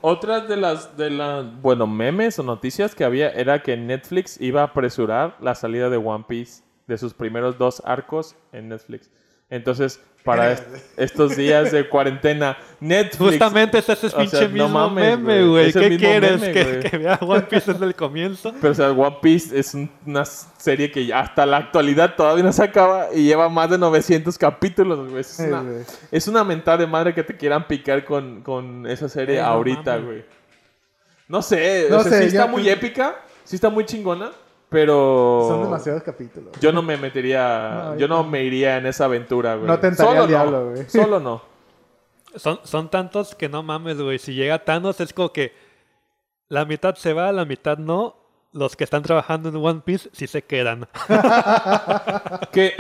otras de las, de las, bueno, memes o noticias que había era que Netflix iba a apresurar la salida de One Piece de sus primeros dos arcos en Netflix. Entonces, para est estos días de cuarentena, Netflix... Justamente es ese pinche o sea, mismo no mames, meme, güey. ¿Qué quieres? Meme, ¿Que, ¿Que vea One Piece desde el comienzo? Pero, o sea, One Piece es un, una serie que hasta la actualidad todavía no se acaba y lleva más de novecientos capítulos, güey. Es, hey, es una mentada de madre que te quieran picar con, con esa serie hey, ahorita, güey. No, no sé. No o sea, sé. Sí está muy que... épica. Sí está muy chingona. Pero... Son demasiados capítulos. Yo no me metería... No, yo no me iría en esa aventura, güey. No tentaría Solo al diablo, güey. No. Solo no. Son, son tantos que no mames, güey. Si llega Thanos es como que... La mitad se va, la mitad no. Los que están trabajando en One Piece sí se quedan. que...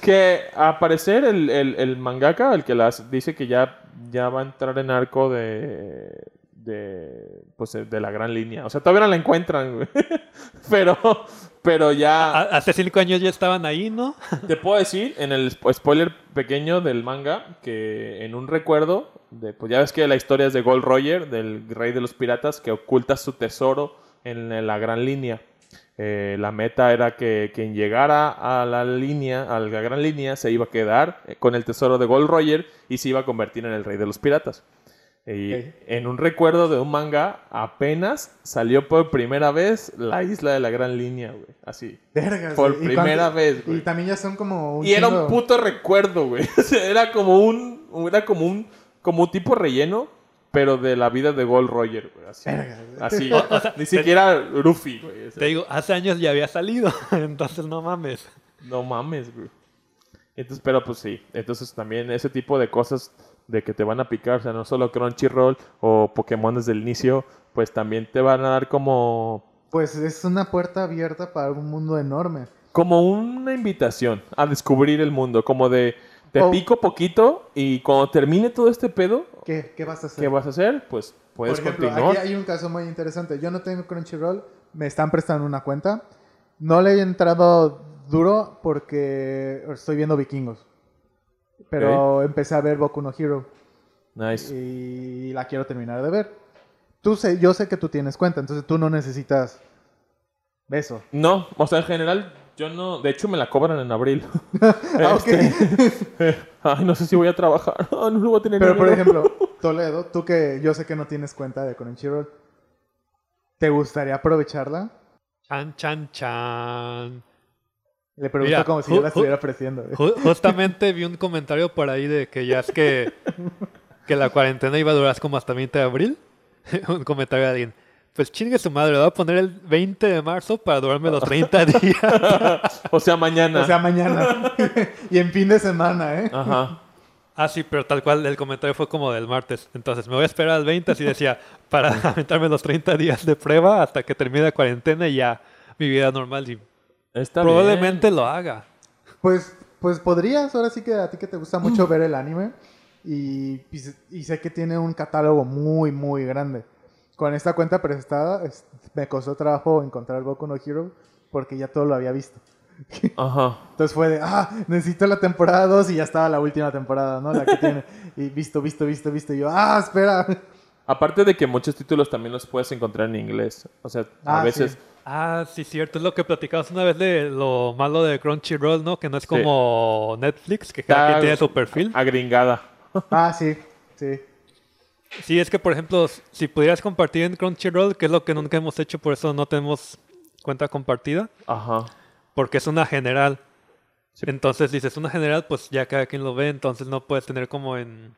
que a parecer el, el, el mangaka, el que las dice que ya... ya va a entrar en arco de... de pues de la gran línea. O sea, todavía no la encuentran, güey. Pero, pero ya... Hace cinco años ya estaban ahí, ¿no? Te puedo decir, en el spoiler pequeño del manga, que en un recuerdo, de, pues ya ves que la historia es de Gold Roger, del rey de los piratas, que oculta su tesoro en la gran línea. Eh, la meta era que quien llegara a la línea, a la gran línea, se iba a quedar con el tesoro de Gold Roger y se iba a convertir en el rey de los piratas. Y okay. En un recuerdo de un manga, apenas salió por primera vez la isla de la gran línea, güey. Así. Vergas, por primera cuando, vez, güey. Y también ya son como un... Y chingo... era un puto recuerdo, güey. Era como un... Era como un... Como un tipo relleno, pero de la vida de Gold Roger, güey. Así. Vergas, así. O, o sea, ni siquiera te, Luffy, güey. Te digo, hace años ya había salido. Entonces no mames. No mames, güey. Entonces, pero pues sí. Entonces también ese tipo de cosas... de que te van a picar, o sea, no solo Crunchyroll o Pokémon desde el inicio, pues también te van a dar como... Pues es una puerta abierta para un mundo enorme. Como una invitación a descubrir el mundo, como de te oh. pico poquito y cuando termine todo este pedo... ¿Qué, qué vas a hacer? ¿Qué vas a hacer? Pues puedes Por ejemplo, continuar. Aquí hay un caso muy interesante. Yo no tengo Crunchyroll, me están prestando una cuenta. No le he entrado duro porque estoy viendo Vikingos. Pero okay. empecé a ver Boku no Hero. Nice. Y la quiero terminar de ver. Tú sé, yo sé que tú tienes cuenta, entonces tú no necesitas eso. No, o sea, en general yo no... De hecho, me la cobran en abril. Ah, este, ay, no sé si voy a trabajar. No, no voy a tener Pero, dinero. Por ejemplo, Toledo, tú que yo sé que no tienes cuenta de Crunchyroll, ¿te gustaría aprovecharla? Chan, chan, chan... Le pregunto Mira, como si ju- yo la estuviera ofreciendo. Ju- justamente vi un comentario por ahí de que ya es que, que la cuarentena iba a durar como hasta veinte de abril. Un comentario de alguien. Pues chingue su madre, le voy a poner el veinte de marzo para durarme los treinta días. O sea, mañana. O sea, mañana. Y en fin de semana, ¿eh? Ajá. Ah, sí, pero tal cual el comentario fue como del martes. Entonces, me voy a esperar al veinte, así decía, para aventarme los treinta días de prueba hasta que termine la cuarentena y ya mi vida normal y... Está Probablemente bien. lo haga. Pues, pues podrías, ahora sí que a ti que te gusta mucho mm. ver el anime y, y, y sé que tiene un catálogo muy, muy grande. Con esta cuenta prestada es, me costó trabajo encontrar Boku no Hero porque ya todo lo había visto. Ajá. Entonces fue de, ah, necesito la temporada dos y ya estaba la última temporada, ¿no? La que tiene. Y visto, visto, visto, visto. Y yo, ah, espera. Aparte de que muchos títulos también los puedes encontrar en inglés. O sea, ah, a veces... Sí. Ah, sí, cierto. Es lo que platicabas una vez de lo malo de Crunchyroll, ¿no? Que no es como sí. Netflix, que cada quien tiene su perfil. Agringada. Ah, sí, sí. Sí, es que, por ejemplo, si pudieras compartir en Crunchyroll, que es lo que nunca hemos hecho, por eso no tenemos cuenta compartida. Ajá. Porque es una general. Sí. Entonces, dices, una general, pues ya cada quien lo ve, entonces no puedes tener como en,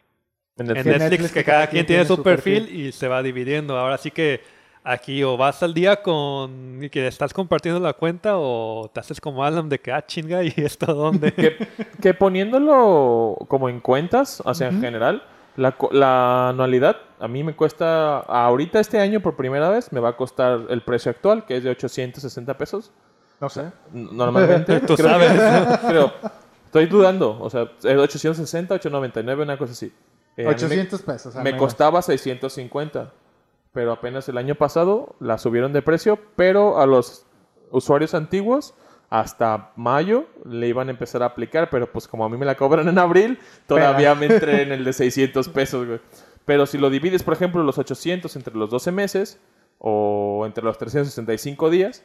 en, Netflix. en Netflix, Netflix que cada quien tiene, tiene su, su perfil, perfil y se va dividiendo. Ahora sí que... Aquí o vas al día con... Y que estás compartiendo la cuenta o te haces como Alan de que, ah, chinga, ¿y esto dónde? Que, que poniéndolo como en cuentas, o sea, uh-huh. en general, la, la anualidad a mí me cuesta... Ahorita este año por primera vez me va a costar el precio actual, que es de ochocientos sesenta pesos. No sé. Normalmente. Tú creo sabes. Que, creo, estoy dudando. O sea, es ochocientos sesenta, ochocientos noventa y nueve, una cosa así. Eh, ochocientos pesos. Me menos. Costaba seiscientos cincuenta. Pero apenas el año pasado la subieron de precio, pero a los usuarios antiguos hasta mayo le iban a empezar a aplicar, pero pues como a mí me la cobran en abril, todavía me entré en el de seiscientos pesos, güey. Pero si lo divides, por ejemplo, los ochocientos entre los doce meses o entre los trescientos sesenta y cinco días,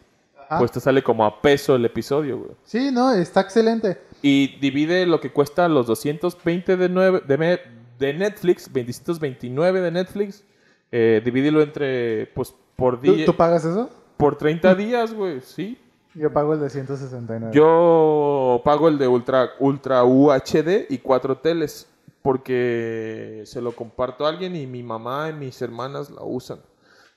ajá. pues te sale como a peso el episodio, güey. Sí, no, está excelente. Y divide lo que cuesta los doscientos veinte de, nueve, de, me, de Netflix, doscientos veintinueve de Netflix. Eh, divídelo entre, pues, por día. ¿Tú, ¿Tú pagas eso? Por treinta días, güey, sí. Yo pago el de ciento sesenta y nueve. Yo pago el de Ultra, Ultra U H D y cuatro teles. Porque se lo comparto a alguien y mi mamá y mis hermanas la usan.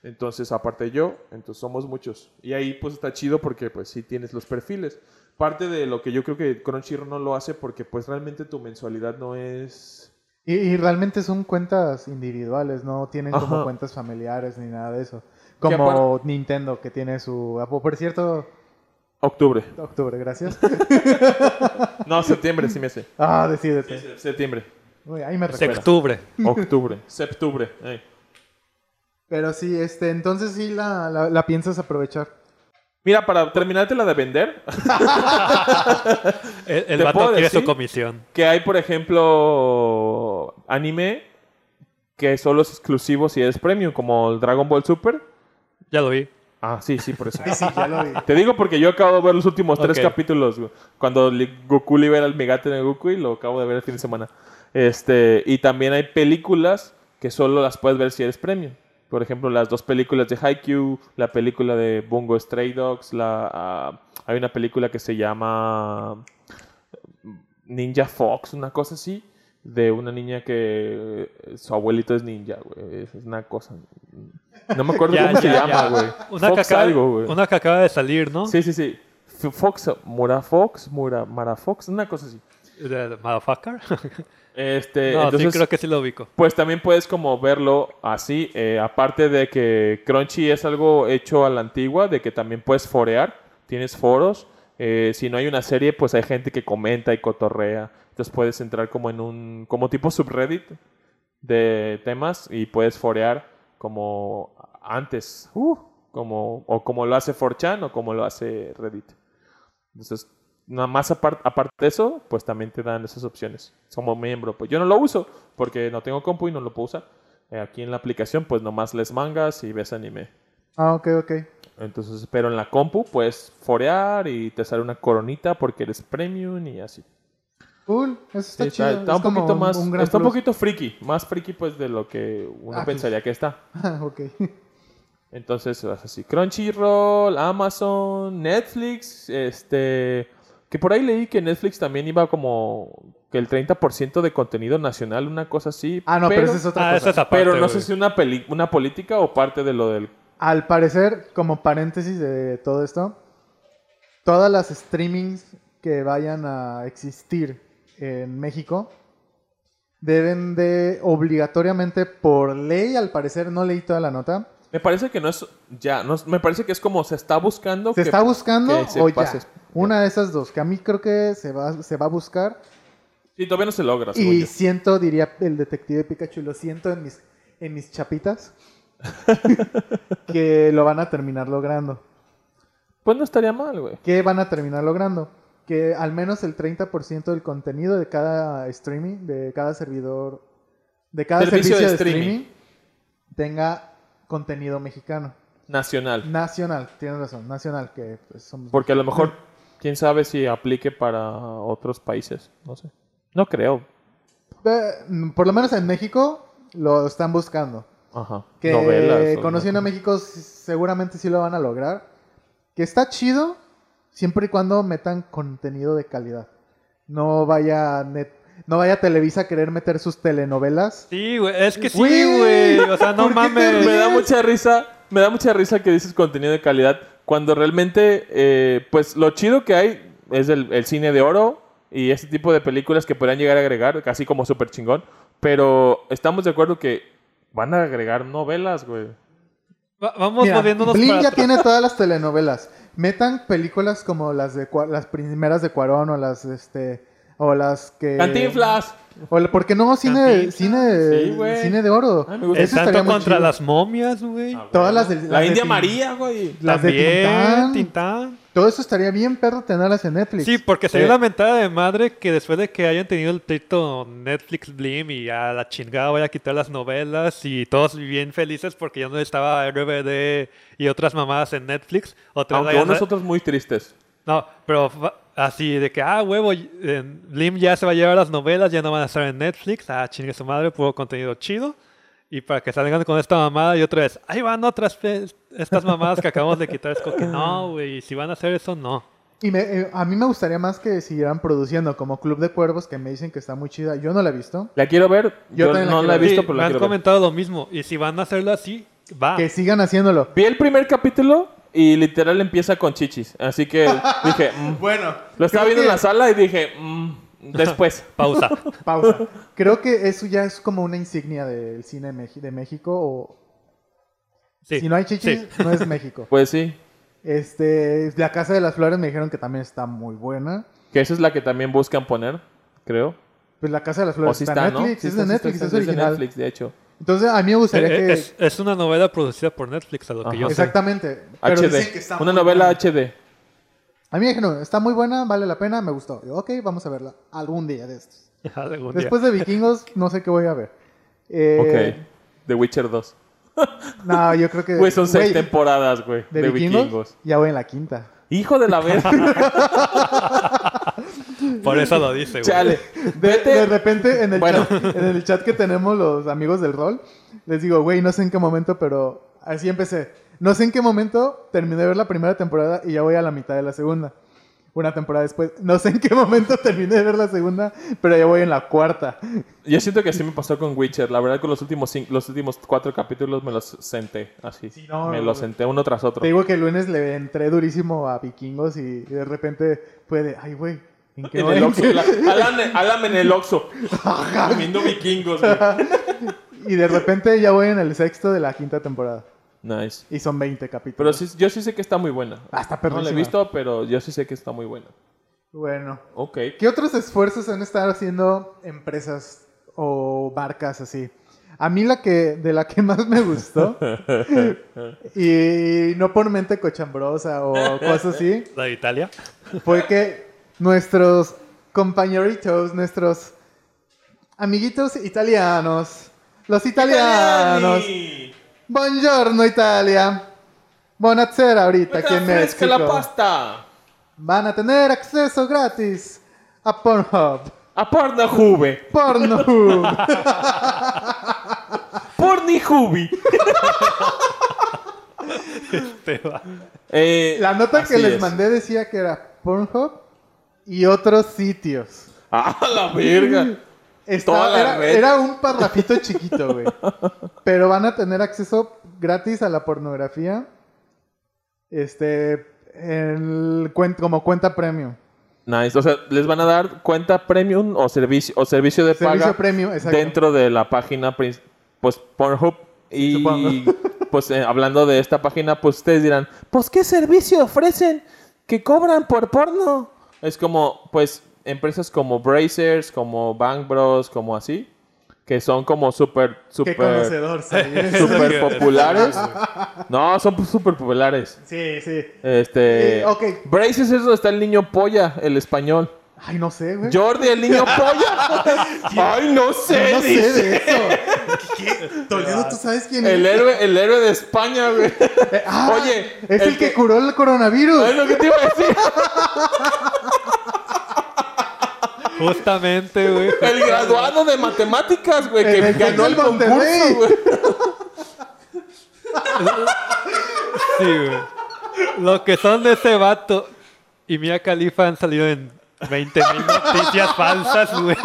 Entonces, aparte yo, entonces somos muchos. Y ahí, pues, está chido porque, pues, sí tienes los perfiles. Parte de lo que yo creo que Crunchyroll no lo hace porque, pues, realmente tu mensualidad no es... Y, y realmente son cuentas individuales, no tienen ajá. como cuentas familiares ni nada de eso. Como apart- Nintendo, que tiene su... Por cierto... Octubre. Octubre, gracias. No, septiembre sí me hace. Ah, decídete. Septiembre. Ahí me recuerda. Septubre. Octubre. Septubre. Eh. Pero sí, este, entonces sí la, la, la piensas aprovechar. Mira, para terminarte la de vender. el el vato quiere su comisión. Que hay, por ejemplo, anime que solo es exclusivo si eres premium, como el Dragon Ball Super. Ya lo vi. Ah, sí, sí, por eso. Sí, ya lo vi. Te digo porque yo acabo de ver los últimos tres okay. capítulos, güey, cuando Goku libera el Megate de Goku, y lo acabo de ver el fin de semana. Este, y también hay películas que solo las puedes ver si eres premium. Por ejemplo, las dos películas de Haikyuu, la película de Bungo Stray Dogs, la, uh, hay una película que se llama Ninja Fox, una cosa así, de una niña que eh, su abuelito es ninja, güey. Es una cosa... No me acuerdo ya, cómo ya, se ya. llama, güey. Una, Fox que acaba, algo, güey. Una que acaba de salir, ¿no? Sí, sí, sí. Fox, Mura Fox, Mura, Mara Fox, una cosa así. ¿Motherfucker? Este, no, entonces, sí, creo que sí lo ubico. Pues también puedes como verlo así, eh, aparte de que Crunchy es algo hecho a la antigua, de que también puedes forear, tienes foros, eh, si no hay una serie pues hay gente que comenta y cotorrea, entonces puedes entrar como en un como tipo subreddit de temas y puedes forear como antes, uh, como, o como lo hace four chan o como lo hace Reddit. Entonces nada más apart, aparte de eso, pues también te dan esas opciones. Como miembro, pues yo no lo uso porque no tengo compu y no lo puedo usar. Eh, aquí en la aplicación, pues nomás lees mangas y ves anime. Ah, ok, ok. Entonces, pero en la compu puedes forear y te sale una coronita porque eres premium y así. Cool, eso está sí, chido. Está, está es un poquito un, más, un está un poquito friki, más friki pues de lo que uno ah, pensaría que está. Ah, ok. Entonces vas así, Crunchyroll, Amazon, Netflix, este... Que por ahí leí que Netflix también iba como que el treinta por ciento de contenido nacional, una cosa así. Ah, no, pero, pero esa es otra ah, cosa. Es parte, pero no güey. sé si una, peli- una política o parte de lo del... Al parecer, como paréntesis de todo esto, todas las streamings que vayan a existir en México deben de obligatoriamente, por ley, al parecer, no leí toda la nota... Me parece que no es ya, no, me parece que es como se está buscando. Se que, está buscando que se o pase. ya. Una de esas dos, que a mí creo que se va, se va a buscar. Sí, todavía no se logra. Y yo. siento, diría el detective Pikachu, lo siento en mis, en mis chapitas, que lo van a terminar logrando. Pues no estaría mal, güey. ¿Qué van a terminar logrando? Que al menos el treinta por ciento del contenido de cada streaming, de cada servidor, de cada servicio, servicio de, de streaming, streaming tenga... contenido mexicano. Nacional. Nacional, tienes razón, nacional. que pues, somos Porque a lo mejor, quién sabe si aplique para otros países, no sé. No creo. Eh, por lo menos en México lo están buscando. Ajá. Que novelas, Conociendo no. a México seguramente sí lo van a lograr. Que está chido siempre y cuando metan contenido de calidad. No vaya... Net... No vaya a Televisa a querer meter sus telenovelas. Sí, güey. Es que sí, güey. O sea, no mames. Me da mucha risa. Me da mucha risa que dices contenido de calidad. Cuando realmente, eh, pues, lo chido que hay es el, el cine de oro y ese tipo de películas que podrían llegar a agregar, casi como súper chingón. Pero estamos de acuerdo que van a agregar novelas, güey. Va- vamos Mira, moviéndonos Blin para ya atrás. Tiene todas las telenovelas. Metan películas como las de Cu- las primeras de Cuarón o las, este... O las que... Cantinflas. O la, ¿por qué no? Cine, cine, sí, cine de oro. Ay, eso estaría muy contra chido. Las momias, güey. Ah, todas las de... Las la de India Tint- María, güey. Las También, de Tintán. Tintán. Todo eso estaría bien, perro, tenerlas en Netflix. Sí, porque sería sí. la mentada de madre que después de que hayan tenido el trito Netflix Blim y a la chingada voy a quitar las novelas y todos bien felices porque ya no estaba R B D y otras mamadas en Netflix. Otra Aunque vayan... nosotros muy tristes. No, pero... Así de que, ah, huevo, eh, Blim ya se va a llevar las novelas, ya no van a estar en Netflix. Ah, chingue su madre, puro contenido chido. Y para que salgan con esta mamada y otra vez, ahí van otras pe- estas mamadas que acabamos de quitar. Es como que no, güey, si van a hacer eso, no. Y me, eh, a mí me gustaría más que siguieran produciendo como Club de Cuervos, que me dicen que está muy chida. Yo no la he visto. ¿La quiero ver? Yo, yo no la, la he visto, sí, pero la quiero ver. Me han comentado lo mismo. Y si van a hacerlo así, va. Que sigan haciéndolo. Vi el primer capítulo... Y literal empieza con chichis. Así que dije... Mm. Bueno. Lo estaba viendo que... en la sala y dije... Mm, después. Pausa. Pausa. Creo que eso ya es como una insignia del cine de México. O... Sí. Si no hay chichis, sí. no es México. Pues sí. Este, La Casa de las Flores me dijeron que también está muy buena. Que esa es la que también buscan poner, creo. pues La Casa de las Flores. O si está, está Netflix, ¿no? Es de Netflix, es original. Es de Netflix, de hecho. Entonces, a mí me gustaría eh, que... Es, es una novela producida por Netflix, a lo Ajá. que yo Exactamente. sé. Exactamente. H D. Que está una novela buena. H D. A mí me dijeron, está muy buena, vale la pena, me gustó. Yo, ok, vamos a verla algún día de estos. algún día. Después de Vikingos, no sé qué voy a ver. Eh, ok. The Witcher dos. No, yo creo que... Güey, son seis wey, temporadas, güey. De, de Vikingos, Vikingos. Ya voy en la quinta. ¡Hijo de la verga! Por eso lo dice, güey. Chale. De, de repente, en el, bueno. chat, en el chat que tenemos los amigos del rol, les digo, güey, no sé en qué momento, pero... Así empecé. No sé en qué momento terminé de ver la primera temporada y ya voy a la mitad de la segunda. Una temporada después. No sé en qué momento terminé de ver la segunda, pero ya voy en la cuarta. Yo siento que así me pasó con Witcher. La verdad, con los últimos cinco, los últimos cuatro capítulos me los senté así. Sí, no, me los senté uno tras otro. Te digo que el lunes le entré durísimo a Vikingos y, y de repente fue de, ay, güey. ¿En qué en el Oxxo, la, Alan, Alan en el Oxxo. Comiendo Vikingos, güey. Y de repente ya voy en el sexto de la quinta temporada. Nice. Y son veinte capítulos. Pero sí, yo sí sé que está muy buena. Ah, está perrísima. No la he visto, pero yo sí sé que está muy buena. Bueno. Ok. ¿Qué otros esfuerzos han estado haciendo empresas o barcas así? A mí la que... De la que más me gustó. y no por mente cochambrosa o cosas así. ¿La de Italia? Fue que nuestros compañeritos, nuestros amiguitos italianos... Los italianos... ¡Italiani! Buongiorno Italia, buonasera ahorita aquí en México. La pasta. Van a tener acceso gratis a Pornhub. A Pornhub. Pornhub. Pornhub. eh, La nota que les es. mandé decía que era Pornhub y otros sitios. Ah, la verga. Estaba, era, era un parrafito chiquito, güey. Pero van a tener acceso gratis a la pornografía. Este. El, como cuenta premium. Nice. O sea, les van a dar cuenta premium o servicio, o servicio de servicio paga premium, dentro de la página pues Pornhub. Y Supongo. pues eh, hablando de esta página, pues ustedes dirán, pues ¿qué servicio ofrecen que cobran por porno? Es como, pues. Empresas como Brazzers, como Bang Bros, como así, que son como súper, súper... Qué conocedor, sí. Súper populares. No, son súper populares. Sí, sí. Este... Eh, okay. Brazzers es donde está el niño polla, el español. Ay, no sé, güey. Jordi, el niño polla. Ay, no sé. No, no sé de eso. ¿Qué? Toledo, ¿tú sabes quién es? El héroe, el héroe de España, güey. Eh, ah, Oye. Es el, el que... que curó el coronavirus. Es lo que te iba a decir. Justamente, güey. El graduado de matemáticas, güey, que ganó el concurso, güey. Sí, güey. Lo que son de ese vato y Mia Khalifa han salido en veinte mil noticias falsas, güey.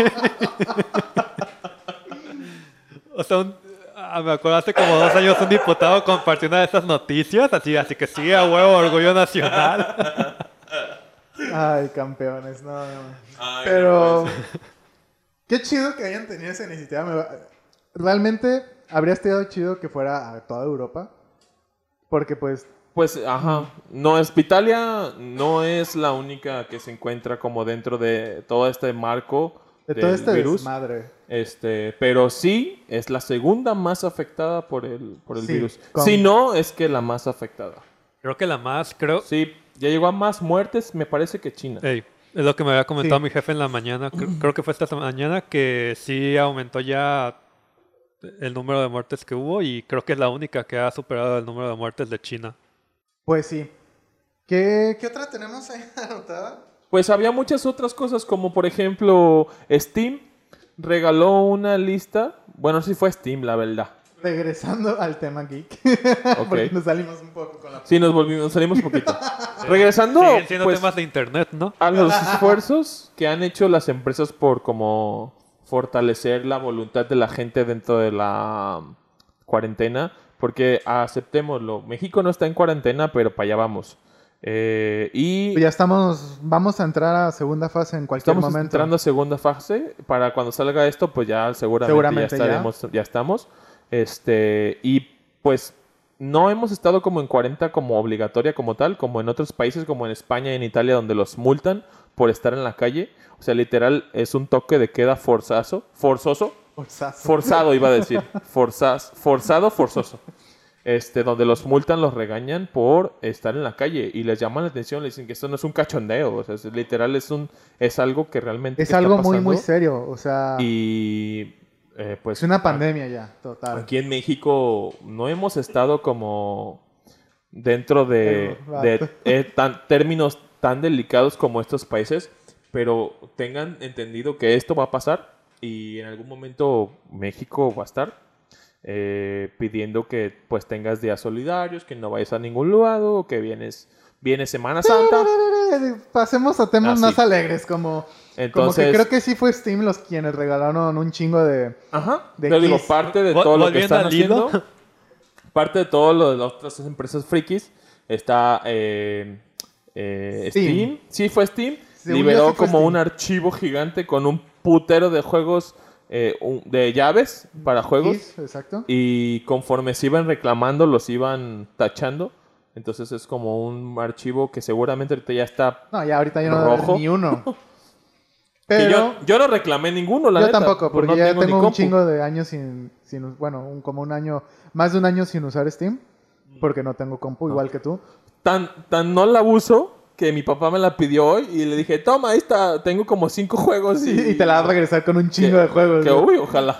O sea, un, ah, me acuerdo hace como dos años un diputado compartió una de esas noticias, así, así que sí, a huevo, orgullo nacional. Ay, campeones, no, no. Ay, pero no qué chido que hayan tenido esa iniciativa. Realmente habría estado chido que fuera a toda Europa, porque pues, pues, ajá, no es Italia, no es la única que se encuentra como dentro de todo este marco de del todo este virus. Desmadre. Este, pero sí es la segunda más afectada por el por el sí, virus. Con... Si no es que la más afectada. Creo que la más, creo. Sí. Ya llegó a más muertes, me parece que China. Ey, es lo que me había comentado sí. mi jefe en la mañana. Creo, creo que fue esta mañana que sí aumentó ya el número de muertes que hubo y creo que es la única que ha superado el número de muertes de China. Pues sí. ¿Qué, qué otra tenemos ahí anotada? Pues había muchas otras cosas como por ejemplo Steam regaló una lista. Bueno, no sé si fue Steam, la verdad. Regresando al tema geek. Okay. Porque nos salimos un poco con la... Sí, nos volvimos, nos salimos un poquito. Sí. Regresando... Siguen siendo pues, temas de internet, ¿no? A los esfuerzos que han hecho las empresas por como fortalecer la voluntad de la gente dentro de la cuarentena. Porque aceptémoslo, México no está en cuarentena, pero para allá vamos. Eh, y... Ya estamos... Vamos a entrar a segunda fase en cualquier estamos momento. Estamos entrando a segunda fase. Para cuando salga esto, pues ya seguramente, seguramente ya, estaremos, ya. ya estamos... Este, y pues no hemos estado como en cuarentena como obligatoria como tal, como en otros países como en España y en Italia donde los multan por estar en la calle. O sea, literal, es un toque de queda forzazo, forzoso. Forzazo. Forzado, iba a decir. Forzaz, forzado, forzoso. Este, donde los multan, los regañan por estar en la calle y les llaman la atención, les dicen que esto no es un cachondeo, o sea, es, literal es un es algo que realmente es algo muy muy serio, o sea, y eh, pues es una pandemia aquí, ya, total. Aquí en México no hemos estado como dentro de, de eh, tan, términos tan delicados como estos países, pero tengan entendido que esto va a pasar y en algún momento México va a estar Eh, pidiendo que pues tengas días solidarios, que no vayas a ningún lado, que vienes, viene Semana Santa. Pasemos a temas Así. más alegres, como, Entonces, como que creo que sí fue Steam los quienes regalaron un chingo de... Ajá, de pero digo, parte de todo lo que están haciendo, Lido? parte de todo lo de las otras empresas frikis, está eh, eh, Steam. Steam, sí fue Steam, Según liberó sí fue como Steam. un archivo gigante con un putero de juegos Eh, un, de llaves para juegos. Sí, exacto. Y conforme se iban reclamando, los iban tachando. Entonces es como un archivo que seguramente ahorita ya está No, ya ahorita yo rojo. no veo ni uno. Pero yo, yo no reclamé ninguno, la yo neta. Yo tampoco, porque pues no ya tengo, tengo un compu. chingo de años sin... sin bueno, un, como un año... Más de un año sin usar Steam. Porque no tengo compu, no. igual que tú. Tan, tan no la uso... que mi papá me la pidió hoy y le dije, toma, ahí está, tengo como cinco juegos. Y, y te la va a regresar con un chingo que, de juegos. Que, ¿no? uy, ojalá.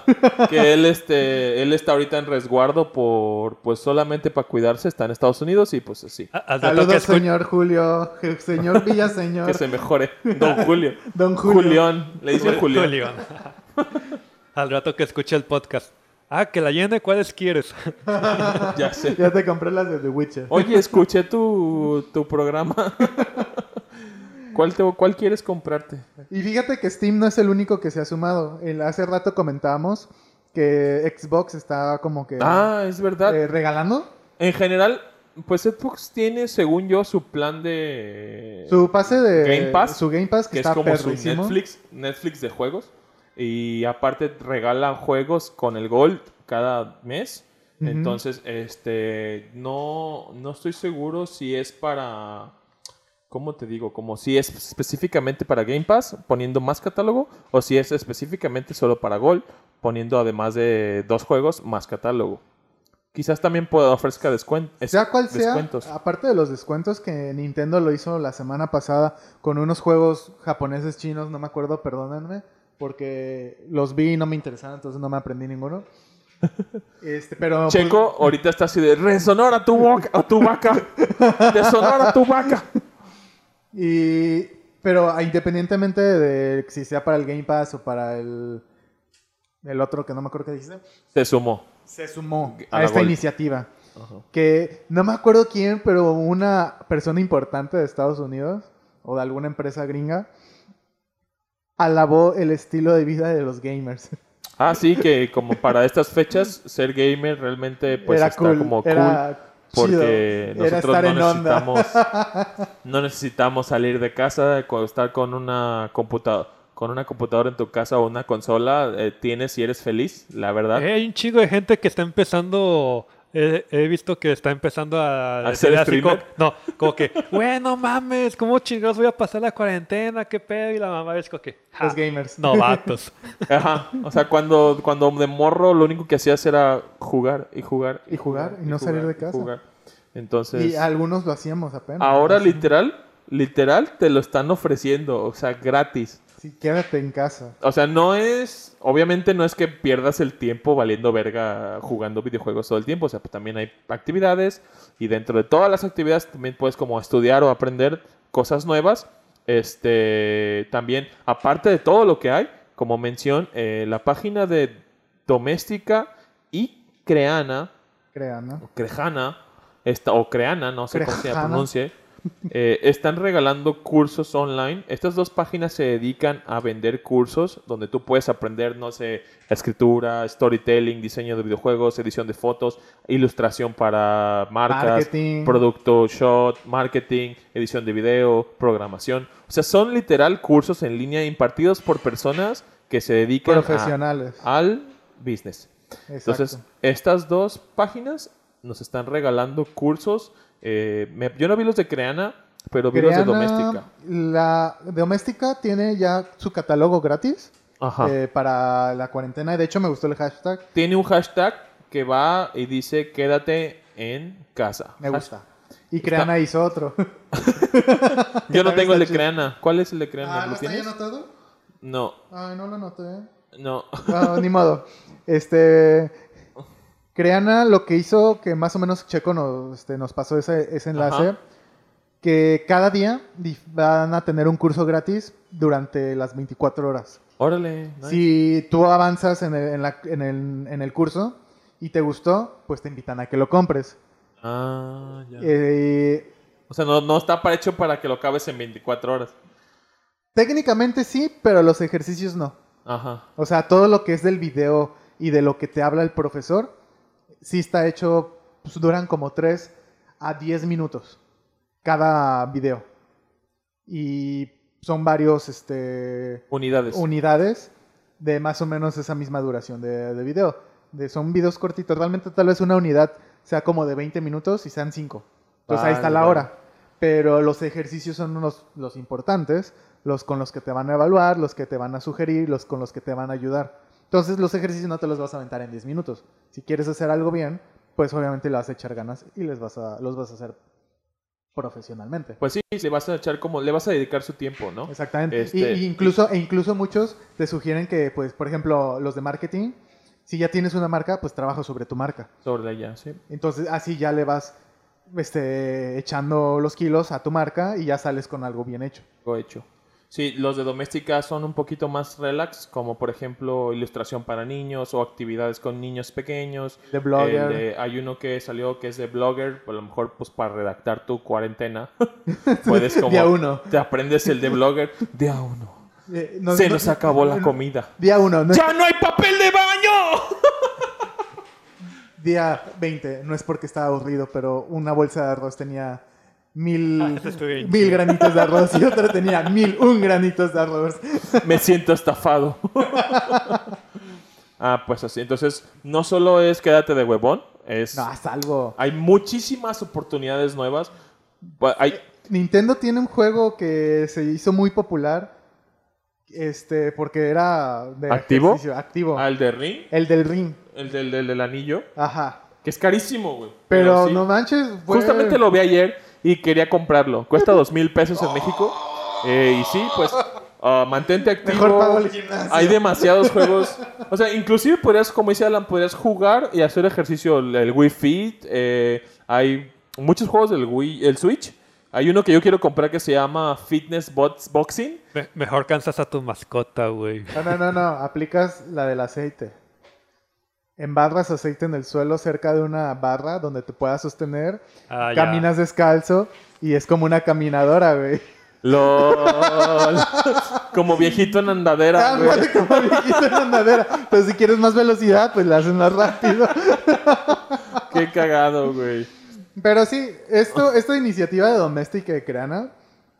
que él, este, él está ahorita en resguardo por, pues, solamente para cuidarse. Está en Estados Unidos y, pues, así. A- Saludos, señor Julio. Señor Villaseñor. que se mejore. Don Julio. Don Julio. Julián. Le dice Julián. Julián. Al rato que escuche el podcast. Ah, que la llene, ¿cuáles quieres? ya sé. Ya te compré las de The Witcher. Oye, escuché tu, tu programa. ¿Cuál, te, ¿Cuál quieres comprarte? Y fíjate que Steam no es el único que se ha sumado. El, hace rato comentábamos que Xbox está como que... Ah, es verdad. Eh, ¿regalando? En general, pues Xbox tiene, según yo, su plan de... Su pase de... Game Pass. Su Game Pass, que, que está es como perrísimo. Su Netflix, Netflix de juegos. Y aparte regalan juegos con el Gold cada mes. Uh-huh. Entonces, este no, no estoy seguro si es para... ¿Cómo te digo? Como si es específicamente para Game Pass, poniendo más catálogo, o si es específicamente solo para Gold, poniendo además de dos juegos más catálogo. Quizás también pueda ofrezca descuentos. Sea cual sea, descuentos. Aparte de los descuentos que Nintendo lo hizo la semana pasada con unos juegos japoneses, chinos, no me acuerdo, perdónenme. Porque los vi y no me interesaban, entonces no me aprendí ninguno. Este, pero Checo pues... ahorita está así de resonora tu boca, o tu vaca. Resonora tu vaca. Y pero independientemente de si sea para el Game Pass o para el el otro que no me acuerdo qué dijiste. Se sumó. Se sumó a, a esta Gold. iniciativa. Uh-huh. Que no me acuerdo quién, pero una persona importante de Estados Unidos o de alguna empresa gringa alabó el estilo de vida de los gamers. Ah, sí, que como para estas fechas, ser gamer realmente pues era está cool, como cool. Era porque chido, nosotros era no necesitamos no necesitamos salir de casa, estar con una computadora, con una computadora en tu casa o una consola, eh, tienes y eres feliz, la verdad. Eh, hay un chingo de gente que está empezando. He, he visto que está empezando a... ¿A ser streamer? Como, no, como que, bueno, mames, ¿cómo chingados voy a pasar la cuarentena? ¿Qué pedo? Y la mamá es como que... Ja, los gamers. Novatos. Ajá. O sea, cuando, cuando de morro lo único que hacías era jugar y jugar. Y, y jugar, y no jugar, salir de casa. Y jugar. Entonces... Y algunos lo hacíamos apenas. Ahora, ¿no? literal, literal, te lo están ofreciendo. O sea, gratis. Sí, quédate en casa. O sea, no es... Obviamente no es que pierdas el tiempo valiendo verga jugando videojuegos todo el tiempo. O sea, pues también hay actividades. Y dentro de todas las actividades también puedes como estudiar o aprender cosas nuevas. Este... También, aparte de todo lo que hay, como mención, eh, la página de Domestika y Crehana. Crehana. O Crehana. Esta, o Crehana, no sé cómo se pronuncie. Eh, están regalando cursos online. Estas dos páginas se dedican a vender cursos donde tú puedes aprender, no sé, escritura, storytelling, diseño de videojuegos, edición de fotos, ilustración para marcas, marketing, producto shot, marketing, edición de video, programación. O sea, son literal cursos en línea impartidos por personas que se dedican profesionales a, al business. Exacto. Entonces, estas dos páginas nos están regalando cursos. Eh, me, yo no vi los de Crehana, Pero vi los de Domestika. La Domestika tiene ya su catálogo gratis eh, para la cuarentena. Y de hecho me gustó el hashtag. Tiene un hashtag que va y dice quédate en casa. Me gusta. Hashtag. Y Crehana está... hizo otro. Yo no tengo el de Crehana. ¿Cuál es el de Crehana? Ah, ¿no está ya anotado? No. Ay, no lo noté. No. No, ni modo. Este... Crehana lo que hizo, que más o menos Checo nos, este, nos pasó ese, ese enlace, ajá, que cada día van a tener un curso gratis durante las veinticuatro horas. Órale. Nice. Si tú avanzas en el, en, la, en, el, en el curso y te gustó, pues te invitan a que lo compres. Ah, ya. Eh, o sea, no, no está para hecho para que lo acabes en veinticuatro horas. Técnicamente sí, pero los ejercicios no. Ajá. O sea, todo lo que es del video y de lo que te habla el profesor... Sí está hecho, pues duran como tres a diez minutos cada video. Y son varios este, unidades. unidades de más o menos esa misma duración de, de video. De, son videos cortitos. Realmente tal vez una unidad sea como de veinte minutos y sean cinco. Entonces vale, ahí está la vale. hora. Pero los ejercicios son unos, los importantes, los con los que te van a evaluar, los que te van a sugerir, los con los que te van a ayudar. Entonces, los ejercicios no te los vas a aventar en diez minutos. Si quieres hacer algo bien, pues obviamente le vas a echar ganas y les vas a, los vas a hacer profesionalmente. Pues sí, le vas a echar como, le vas a dedicar su tiempo, ¿no? Exactamente. Este... Y, y incluso, e incluso muchos te sugieren que, pues, por ejemplo, los de marketing, si ya tienes una marca, pues trabaja sobre tu marca. Sobre la ya, sí. Entonces, así ya le vas este, echando los kilos a tu marca y ya sales con algo bien hecho. Lo hecho. Sí, los de Domestika son un poquito más relax, como por ejemplo ilustración para niños o actividades con niños pequeños. De Blogger. Eh, de, hay uno que salió que es de Blogger, a lo mejor pues para redactar tu cuarentena. Puedes como... Día uno. Te aprendes el de Blogger. Día uno. Eh, no, Se no, nos no, acabó no, la comida. Día uno. No, ¡ya no hay papel de baño! Día veinte. No es porque estaba aburrido, pero una bolsa de arroz tenía... Mil, ah, mil granitos de arroz y otra tenía mil un granitos de arroz. Me siento estafado. Ah, pues así. Entonces, no solo es quédate de huevón, es... No, salvo. Hay muchísimas oportunidades nuevas. Hay... Nintendo tiene un juego que se hizo muy popular este, porque era... De ¿Activo? Activo. Ah, ¿el del Ring? El del Ring. El del, del, del anillo. Ajá. Que es carísimo, güey. Pero, Pero sí. no manches, güey. Justamente lo vi ayer... Y quería comprarlo. Cuesta dos mil pesos en México. Eh, y sí, pues, uh, mantente activo. Mejor pago el gimnasio. Hay demasiados juegos. O sea, inclusive podrías, como dice Alan, podrías jugar y hacer ejercicio. El Wii Fit. Eh, hay muchos juegos del Wii, el Switch. Hay uno que yo quiero comprar que se llama Fitness Bots Boxing. Me- mejor cansas a tu mascota, güey. No, no, no, no. Aplicas la del aceite. Embarras aceite en el suelo cerca de una barra donde te puedas sostener. Ah, caminas ya. descalzo y es como una caminadora, güey. ¡Lol! Como viejito en andadera, güey. Ah, como viejito en andadera. Pero si quieres más velocidad, pues la haces más rápido. ¡Qué cagado, güey! Pero sí, esto, esta iniciativa de Domestika de Crehana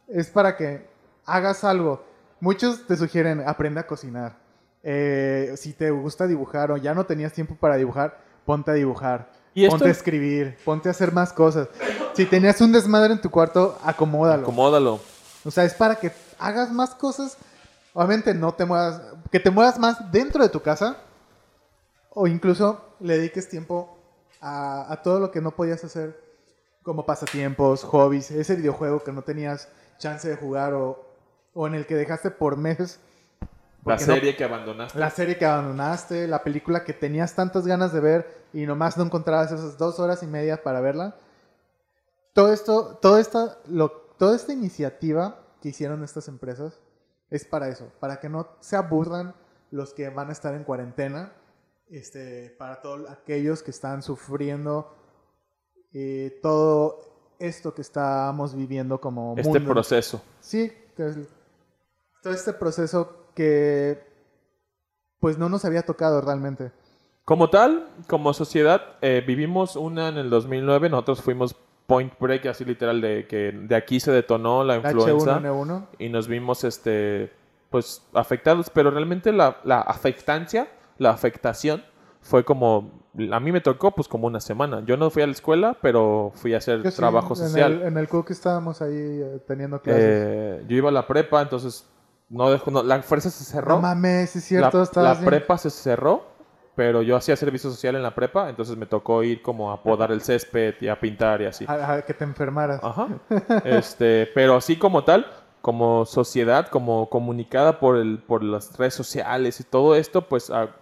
es para que hagas algo. Muchos te sugieren, aprende a cocinar. Eh, si te gusta dibujar o ya no tenías tiempo para dibujar, ponte a dibujar, ¿Y ponte esto? a escribir, ponte a hacer más cosas. Si tenías un desmadre en tu cuarto, acomódalo. Acomódalo. O sea, es para que hagas más cosas. Obviamente no te muevas, que te muevas más dentro de tu casa o incluso le dediques tiempo a, a todo lo que no podías hacer como pasatiempos, hobbies, ese videojuego que no tenías chance de jugar o, o en el que dejaste por meses. Porque la serie no, que abandonaste. La serie que abandonaste, la película que tenías tantas ganas de ver y nomás no encontrabas esas dos horas y media para verla. Todo esto, todo esta, lo, toda esta iniciativa que hicieron estas empresas es para eso, para que no se aburran los que van a estar en cuarentena, este, para todos aquellos que están sufriendo eh, todo esto que estamos viviendo como mundo. Este proceso. Sí, todo este proceso que pues no nos había tocado realmente. Como tal, como sociedad, eh, vivimos una en el dos mil nueve, nosotros fuimos Point Break, así literal, de que de aquí se detonó la influenza H uno N uno. Y nos vimos este pues afectados, pero realmente la, la afectancia, la afectación fue como a mí me tocó pues como una semana. Yo no fui a la escuela, pero fui a hacer yo trabajo sí, en social. El, en el Cook estábamos ahí eh, teniendo clases. Eh, yo iba a la prepa, entonces no dejó, no, la fuerza se cerró. No mames, es cierto. La, la prepa se cerró, pero yo hacía servicio social en la prepa, entonces me tocó ir como a podar el césped y a pintar y así. A, a que te enfermaras. Ajá. Este, pero así como tal, como sociedad, como comunicada por, el, por las redes sociales y todo esto, pues a,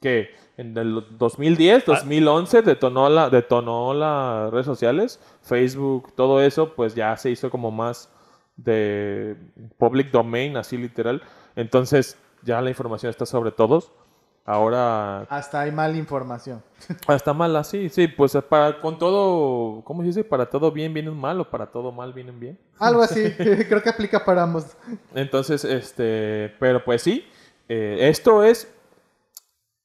que en el dos mil diez, dos mil once detonó, la, detonó las redes sociales, Facebook, todo eso, pues ya se hizo como más de public domain, así literal. Entonces ya la información está sobre todos. Ahora... Hasta hay mala información. Hasta mala, sí, sí. Pues para con todo... ¿Cómo se dice? Para todo bien viene un mal o para todo mal viene un bien. Algo así. Creo que aplica para ambos. Entonces, este... Pero pues sí. Eh, esto es...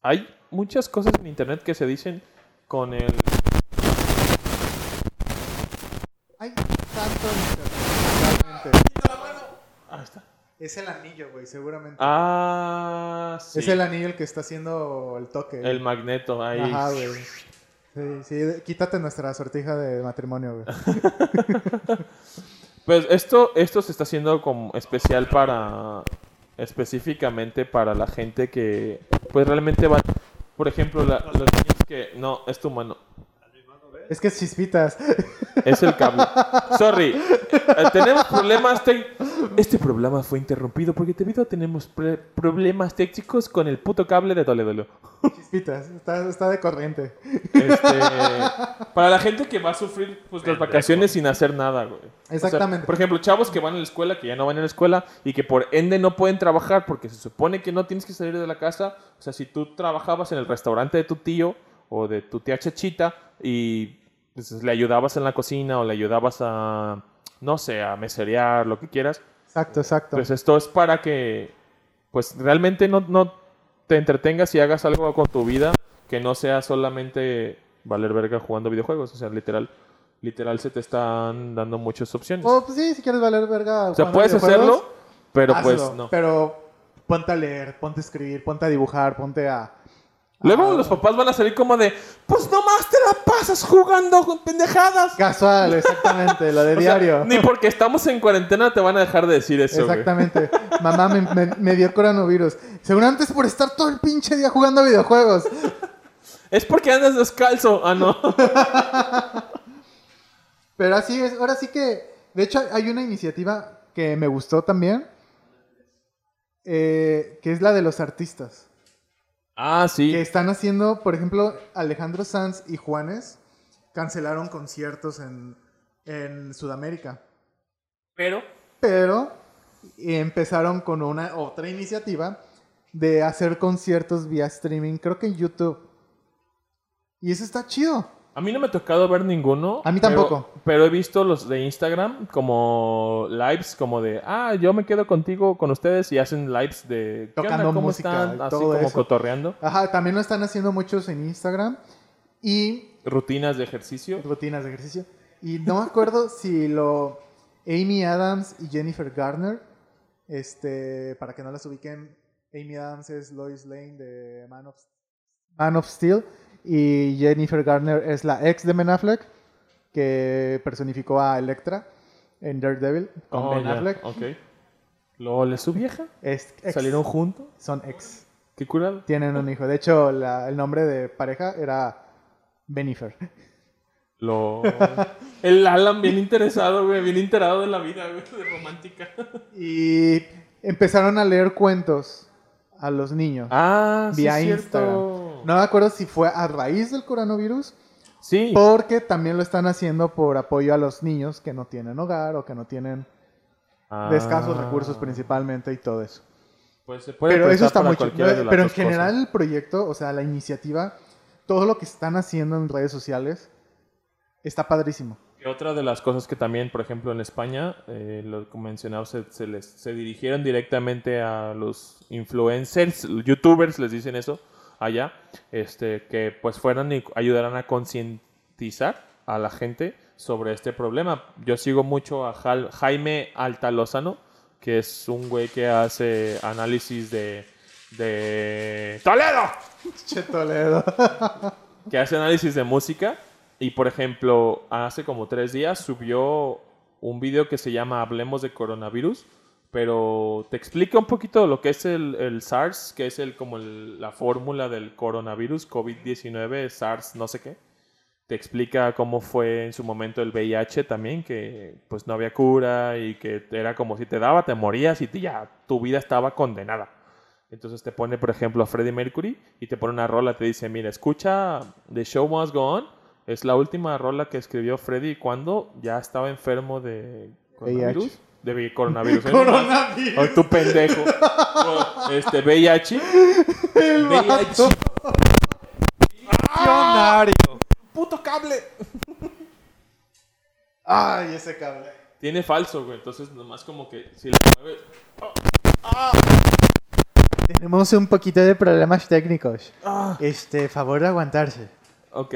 Hay muchas cosas en internet que se dicen con el... Hay tanto en internet. Realmente. Ahí está. Es el anillo, güey, seguramente. Ah, sí. Es el anillo el que está haciendo el toque. El güey. Magneto, ahí. Ajá, güey. Sí, sí, quítate nuestra sortija de matrimonio, güey. Pues esto, esto se está haciendo como especial para... Específicamente para la gente que... Pues realmente van... Por ejemplo, la, los niños que... No, es tu mano. Es que es chispitas. Es el cable. Sorry. Eh, tenemos problemas técnicos. Este programa fue interrumpido porque debido a tenemos pre- problemas técnicos con el puto cable de Toledo. Chispitas. Está, está de corriente. Este, para la gente que va a sufrir pues, las vacaciones sin hacer nada, güey. Exactamente. O sea, por ejemplo, chavos que van a la escuela, que ya no van a la escuela y que por ende no pueden trabajar porque se supone que no tienes que salir de la casa. O sea, si tú trabajabas en el restaurante de tu tío o de tu tía Chachita y pues, le ayudabas en la cocina o le ayudabas a, no sé, a meserear, lo que quieras. Exacto, exacto. Pues esto es para que, pues realmente no, no te entretengas y hagas algo con tu vida que no sea solamente valer verga jugando videojuegos. O sea, literal, literal se te están dando muchas opciones. Oh, pues sí, si quieres valer verga jugando videojuegos. O sea, puedes hacerlo, pero hazlo, pues no. Pero ponte a leer, ponte a escribir, ponte a dibujar, ponte a... Luego los papás van a salir como de, pues nomás te la pasas jugando con pendejadas. Casual, exactamente, lo de diario. O sea, ni porque estamos en cuarentena te van a dejar de decir eso. Exactamente. Güey. Mamá me, me, me dio coronavirus. Seguramente es por estar todo el pinche día jugando videojuegos. Es porque andas descalzo. Ah, no. Pero así es. Ahora sí que, de hecho, hay una iniciativa que me gustó también, eh, que es la de los artistas. Ah, sí. Que están haciendo, por ejemplo, Alejandro Sanz y Juanes cancelaron conciertos en, en Sudamérica. Pero. Pero empezaron con una otra iniciativa de hacer conciertos vía streaming, creo que en YouTube. Y eso está chido. A mí no me ha tocado ver ninguno. A mí tampoco. Pero, pero he visto los de Instagram como lives, como de, ah, yo me quedo contigo, con ustedes, y hacen lives de... Tocando onda, música, están, así como eso. Cotorreando. Ajá, también lo están haciendo muchos en Instagram. Y... Rutinas de ejercicio. Rutinas de ejercicio. Y no me acuerdo si lo... Amy Adams y Jennifer Garner, este, para que no las ubiquen, Amy Adams es Lois Lane de Man of, Man of Steel. Y Jennifer Garner es la ex de Ben Affleck, que personificó a Elektra en Daredevil con oh, Ben yeah. Affleck. Okay. ¿Lol es su vieja? Es ex. ¿Salieron juntos? Son ex. ¿Qué curado? Tienen oh. un hijo. De hecho, la, el nombre de pareja era Benifer. Lol. El Alan bien interesado, güey, bien enterado de la vida, güey, de romántica. Y empezaron a leer cuentos a los niños. Ah, sí, vía Instagram. Cierto. No me acuerdo si fue a raíz del coronavirus. Sí. Porque también lo están haciendo por apoyo a los niños que no tienen hogar o que no tienen ah. de escasos recursos principalmente y todo eso. Pues se puede pero eso está mucho. Pero, pero en general cosas. El proyecto, o sea, la iniciativa, todo lo que están haciendo en redes sociales está padrísimo. Y otra de las cosas que también, por ejemplo, en España, eh, lo mencionado, se, se, les, se dirigieron directamente a los influencers, youtubers, les dicen eso. Allá, este, que pues fueran y ayudaran a concientizar a la gente sobre este problema. Yo sigo mucho a Jal- Jaime Altalozano, que es un güey que hace análisis de, de Toledo. Che Toledo. Que hace análisis de música. Y, por ejemplo, hace como tres días subió un video que se llama Hablemos de Coronavirus. Pero te explica un poquito lo que es el, el SARS, que es el como el, la fórmula del coronavirus, COVID diecinueve, SARS, no sé qué. Te explica cómo fue en su momento el V I H también, que pues no había cura y que era como si te daba, te morías y ya, tu vida estaba condenada. Entonces te pone, por ejemplo, a Freddie Mercury y te pone una rola, te dice, mira, escucha The Show Must Go On. Es la última rola que escribió Freddie cuando ya estaba enfermo de coronavirus. V I H. De coronavirus. Coronavirus. O tu pendejo. Bueno, este, V I H. El V I H. Diccionario. ¡Puto cable! ¡Ay, ese cable! Tiene falso, güey. Entonces, nomás como que si lo mueves... Oh. Ah. Tenemos un poquito de problemas técnicos. Ah. Este, favor de aguantarse. Ok.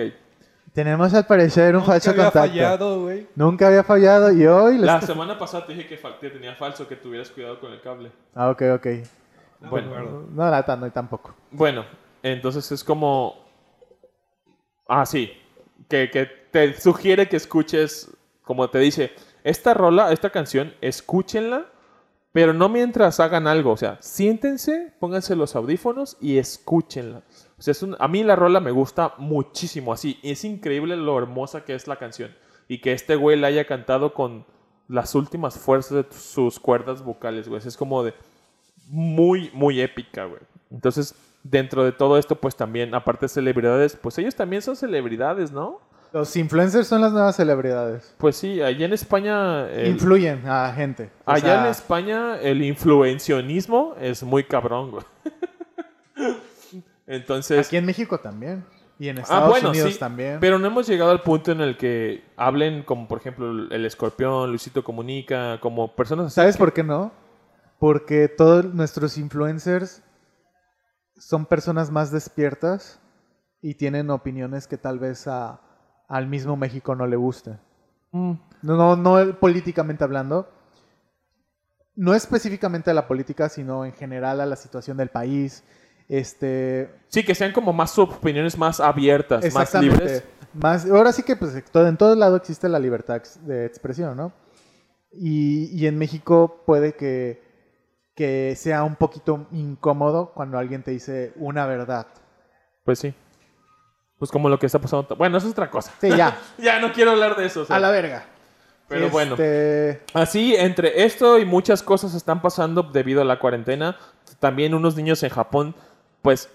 Tenemos al parecer un Nunca falso contacto. Nunca había fallado, güey. Nunca había fallado y hoy... La les... semana pasada te dije que te tenía falso, que tuvieras cuidado con el cable. Ah, ok, ok. No, bueno. No, no, no, tampoco. Bueno, entonces es como... Ah, sí. Que, que te sugiere que escuches, como te dice, esta rola, esta canción, escúchenla, pero no mientras hagan algo. O sea, siéntense, pónganse los audífonos y escúchenla. O sea, es un, a mí la rola me gusta muchísimo, así. Es increíble lo hermosa que es la canción. Y que este güey la haya cantado con las últimas fuerzas de sus cuerdas vocales, güey. Es como de... Muy, muy épica, güey. Entonces, dentro de todo esto, pues también, aparte de celebridades, pues ellos también son celebridades, ¿no? Los influencers son las nuevas celebridades. Pues sí, allá en España... El... Influyen a gente. O allá sea... en España el influencionismo es muy cabrón, güey. Entonces, aquí en México también. Y en Estados ah, bueno, Unidos sí, también. Pero no hemos llegado al punto en el que hablen como, por ejemplo, El Escorpión, Luisito Comunica, como personas así. ¿Sabes que... por qué no? Porque todos nuestros influencers son personas más despiertas y tienen opiniones que tal vez a, al mismo México no le gusten. Mm. No, no, no políticamente hablando. No específicamente a la política, sino en general a la situación del país. Este... Sí, que sean como más opiniones más abiertas, más libres. Más, ahora sí que pues, en todo lado existe la libertad de expresión, ¿no? Y, y en México puede que, que sea un poquito incómodo cuando alguien te dice una verdad. Pues sí. Pues como lo que está pasando... Bueno, eso es otra cosa. Sí, ya. Ya no quiero hablar de eso. O sea. A la verga. Pero este... bueno. Así, entre esto y muchas cosas están pasando debido a la cuarentena. También unos niños en Japón... Pues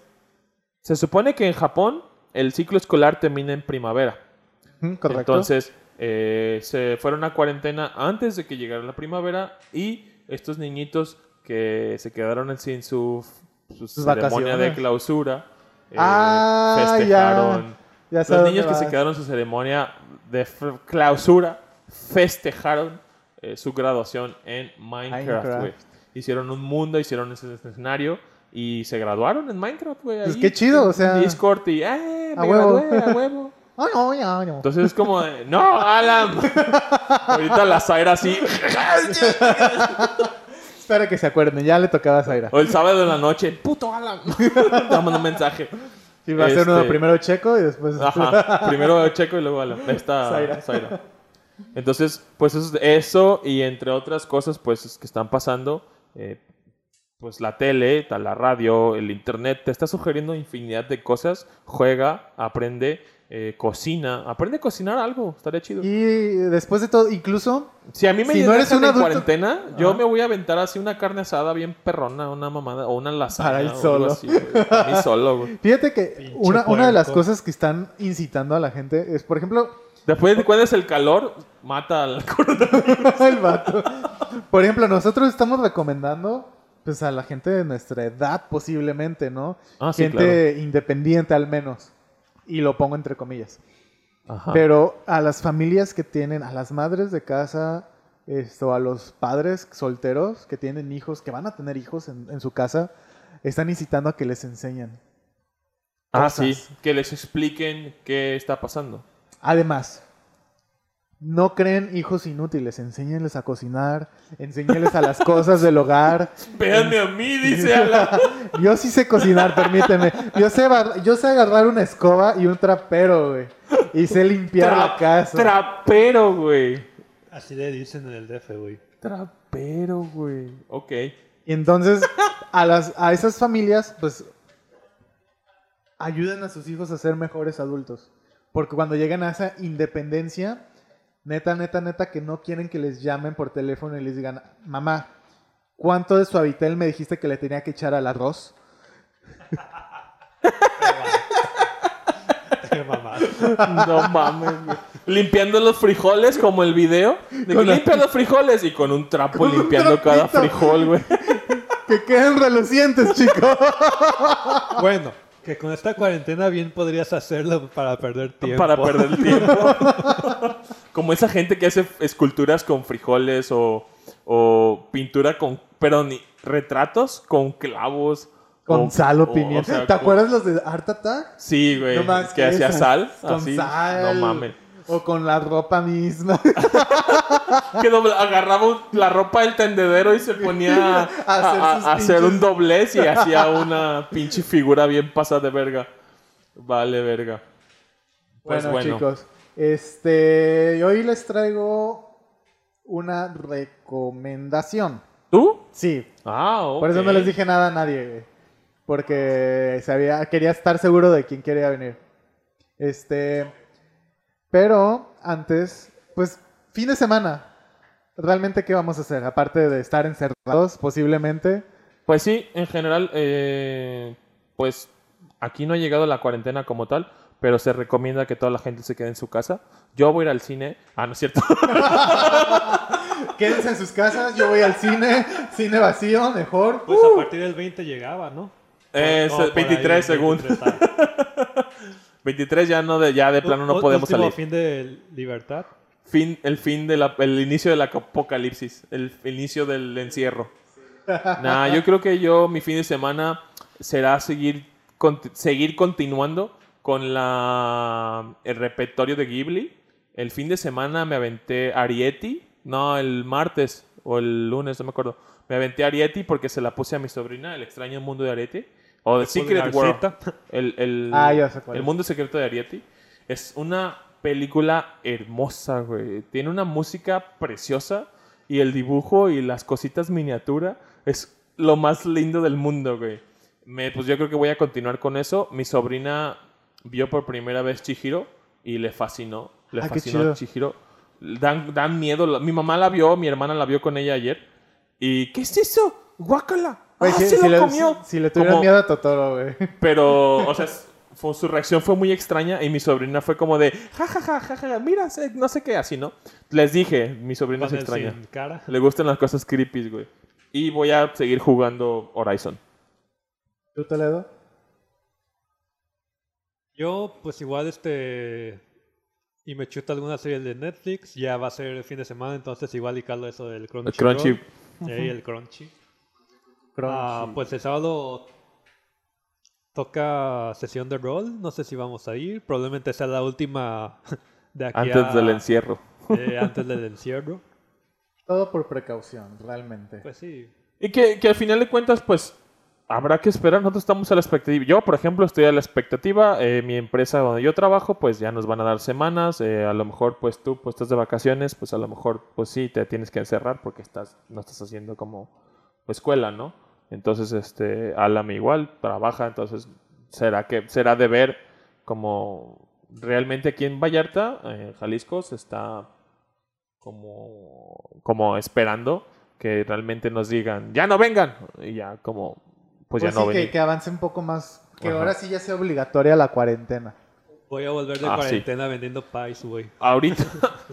se supone que en Japón el ciclo escolar termina en primavera. Correcto. Entonces eh, se fueron a cuarentena antes de que llegara la primavera y estos niñitos que se quedaron sin su, su ceremonia vacaciones. De clausura eh, ah, festejaron. Ya. Ya los niños que se quedaron su ceremonia de f- clausura festejaron eh, su graduación en Minecraft. Minecraft. Hicieron un mundo, hicieron ese escenario. Y se graduaron en Minecraft, güey. Pues qué chido, o sea... Discord y... ¡Eh! ¡Me gradué! ¡A huevo! ¡Ay, ay, ay! Entonces es como de... ¡No, Alan! Ahorita la Zaira así... Espero que se acuerden. Ya le tocaba a Zaira. O el sábado de la noche. ¡Puto Alan! Dame un mensaje. Sí, va este... a ser uno primero Checo y después... Ajá. Primero Checo y luego Alan. Esta Zaira. Zaira. Entonces, pues eso, eso y entre otras cosas pues que están pasando... Eh, pues la tele, la radio, el internet, te está sugiriendo infinidad de cosas. Juega, aprende, eh, cocina. Aprende a cocinar algo, estaría chido. Y después de todo, incluso... Si a mí me si no eres un adulto... cuarentena, ah. yo me voy a aventar así una carne asada bien perrona, una mamada, o una lasaña. Para ir solo. Así, para mí solo, güey. Fíjate que una, una de las cosas que están incitando a la gente es, por ejemplo... Después de cuando es el calor, mata al coronavirus. El vato. Por ejemplo, nosotros estamos recomendando... Pues a la gente de nuestra edad posiblemente, ¿no? Ah, sí, gente claro. Independiente al menos. Y lo pongo entre comillas. Ajá. Pero a las familias que tienen, a las madres de casa, esto, a los padres solteros que tienen hijos, que van a tener hijos en, en su casa, están incitando a que les enseñen. Ah, cosas. Sí. Que les expliquen qué está pasando. Además, No creen hijos inútiles, enséñenles a cocinar, enséñenles a las cosas del hogar. Véanme en... a mí, dice Alan. Yo sí sé cocinar, permíteme. Yo sé, bar... yo sé agarrar una escoba y un trapero, güey. Y sé limpiar Tra- la casa. Trapero, güey. Así le dicen en el D F, güey. Trapero, güey. Ok. Y entonces, a, las, a esas familias, pues, ayudan a sus hijos a ser mejores adultos. Porque cuando llegan a esa independencia... Neta, neta, neta, que no quieren que les llamen por teléfono y les digan, mamá, ¿cuánto de suavitel me dijiste que le tenía que echar al arroz? No mames, güey. Limpiando los frijoles como el video. De que limpia los frijoles y con un trapo limpiando cada frijol, güey. Que queden relucientes, chicos. Bueno. Que con esta cuarentena bien podrías hacerlo para perder tiempo. Para perder tiempo. Como esa gente que hace esculturas con frijoles o, o pintura con... Perdón, retratos con clavos. Con o, sal o pimienta. O sea, ¿Te con... acuerdas los de Art Attack? Sí, güey. No más que hacía sal. Con así. Sal. No mames. O con la ropa misma. Que doble, agarraba la ropa del tendedero y se ponía a, hacer, a, a hacer un doblez y hacía una pinche figura bien pasada de verga. Vale, verga. Pues bueno, bueno, chicos. Este, hoy les traigo una recomendación. ¿Tú? Sí. Ah, ok. Por eso no les dije nada a nadie. Porque sabía, quería estar seguro de quién quería venir. Este... Pero antes, pues, fin de semana. ¿Realmente qué vamos a hacer? Aparte de estar encerrados, posiblemente. Pues sí, en general, eh, pues, aquí no ha llegado la cuarentena como tal, pero se recomienda que toda la gente se quede en su casa. Yo voy a ir al cine. Ah, no es cierto. Quédense en sus casas, yo voy al cine. Cine vacío, mejor. Pues uh. a partir del veinte llegaba, ¿no? Eh, no, veintitrés, según. veintitrés ya no de, ya de plano no podemos último salir. ¿Fin de libertad? Fin, el fin de la, el inicio del apocalipsis, el, el inicio del encierro. Sí. Nah, yo creo que yo mi fin de semana será seguir con, seguir continuando con la el repertorio de Ghibli. El fin de semana me aventé Arieti, no, el martes o el lunes, no me acuerdo. Me aventé Arieti porque se la puse a mi sobrina, El extraño mundo de Arieti. O The Secret World. El, el, ah, ya sé cuál es. El mundo secreto de Arieti. Es una película hermosa, güey. Tiene una música preciosa. Y el dibujo y las cositas miniatura es lo más lindo del mundo, güey. Me, pues yo creo que voy a continuar con eso. Mi sobrina vio por primera vez Chihiro y le fascinó. Le ah, fascinó Chihiro. Dan, dan miedo. Mi mamá la vio, mi hermana la vio con ella ayer. ¿Y qué es eso? ¡Guácala! Oye, ah, si, si, le, comió. Si, si le tuvieron miedo a Totoro, güey. Pero, o sea, fue, su reacción fue muy extraña y mi sobrina fue como de ja, ja, ja, ja, ja, mira, no sé qué, así, ¿no? Les dije, mi sobrina es extraña. Cara. Le gustan las cosas creepy, güey. Y voy a seguir jugando Horizon. ¿Tú, Toledo? Yo, pues igual, este... Y me chuto alguna serie de Netflix. Ya va a ser el fin de semana, entonces igual y calo eso del Crunchy. El Crunchy. Sí, uh-huh. El Crunchy. Ah, pues el sábado toca sesión de rol. No sé si vamos a ir. Probablemente sea la última de aquí antes a, del encierro. Eh, antes del encierro. Todo por precaución, realmente. Pues sí. Y que, que al final de cuentas, pues habrá que esperar. Nosotros estamos a la expectativa. Yo, por ejemplo, estoy a la expectativa. Eh, mi empresa donde yo trabajo, pues ya nos van a dar semanas. Eh, a lo mejor, pues tú, pues estás de vacaciones. Pues a lo mejor, pues sí, te tienes que encerrar porque estás, no estás haciendo como... escuela, ¿no? Entonces, este, Alan igual trabaja, entonces será que será de ver como realmente aquí en Vallarta, en Jalisco, se está como como esperando que realmente nos digan ya no vengan y ya como pues, pues ya sí, no vengan. Que, que avance un poco más, que ajá, ahora sí ya sea obligatoria la cuarentena. Voy a volver de ah, cuarentena sí, vendiendo pies, güey. Ahorita,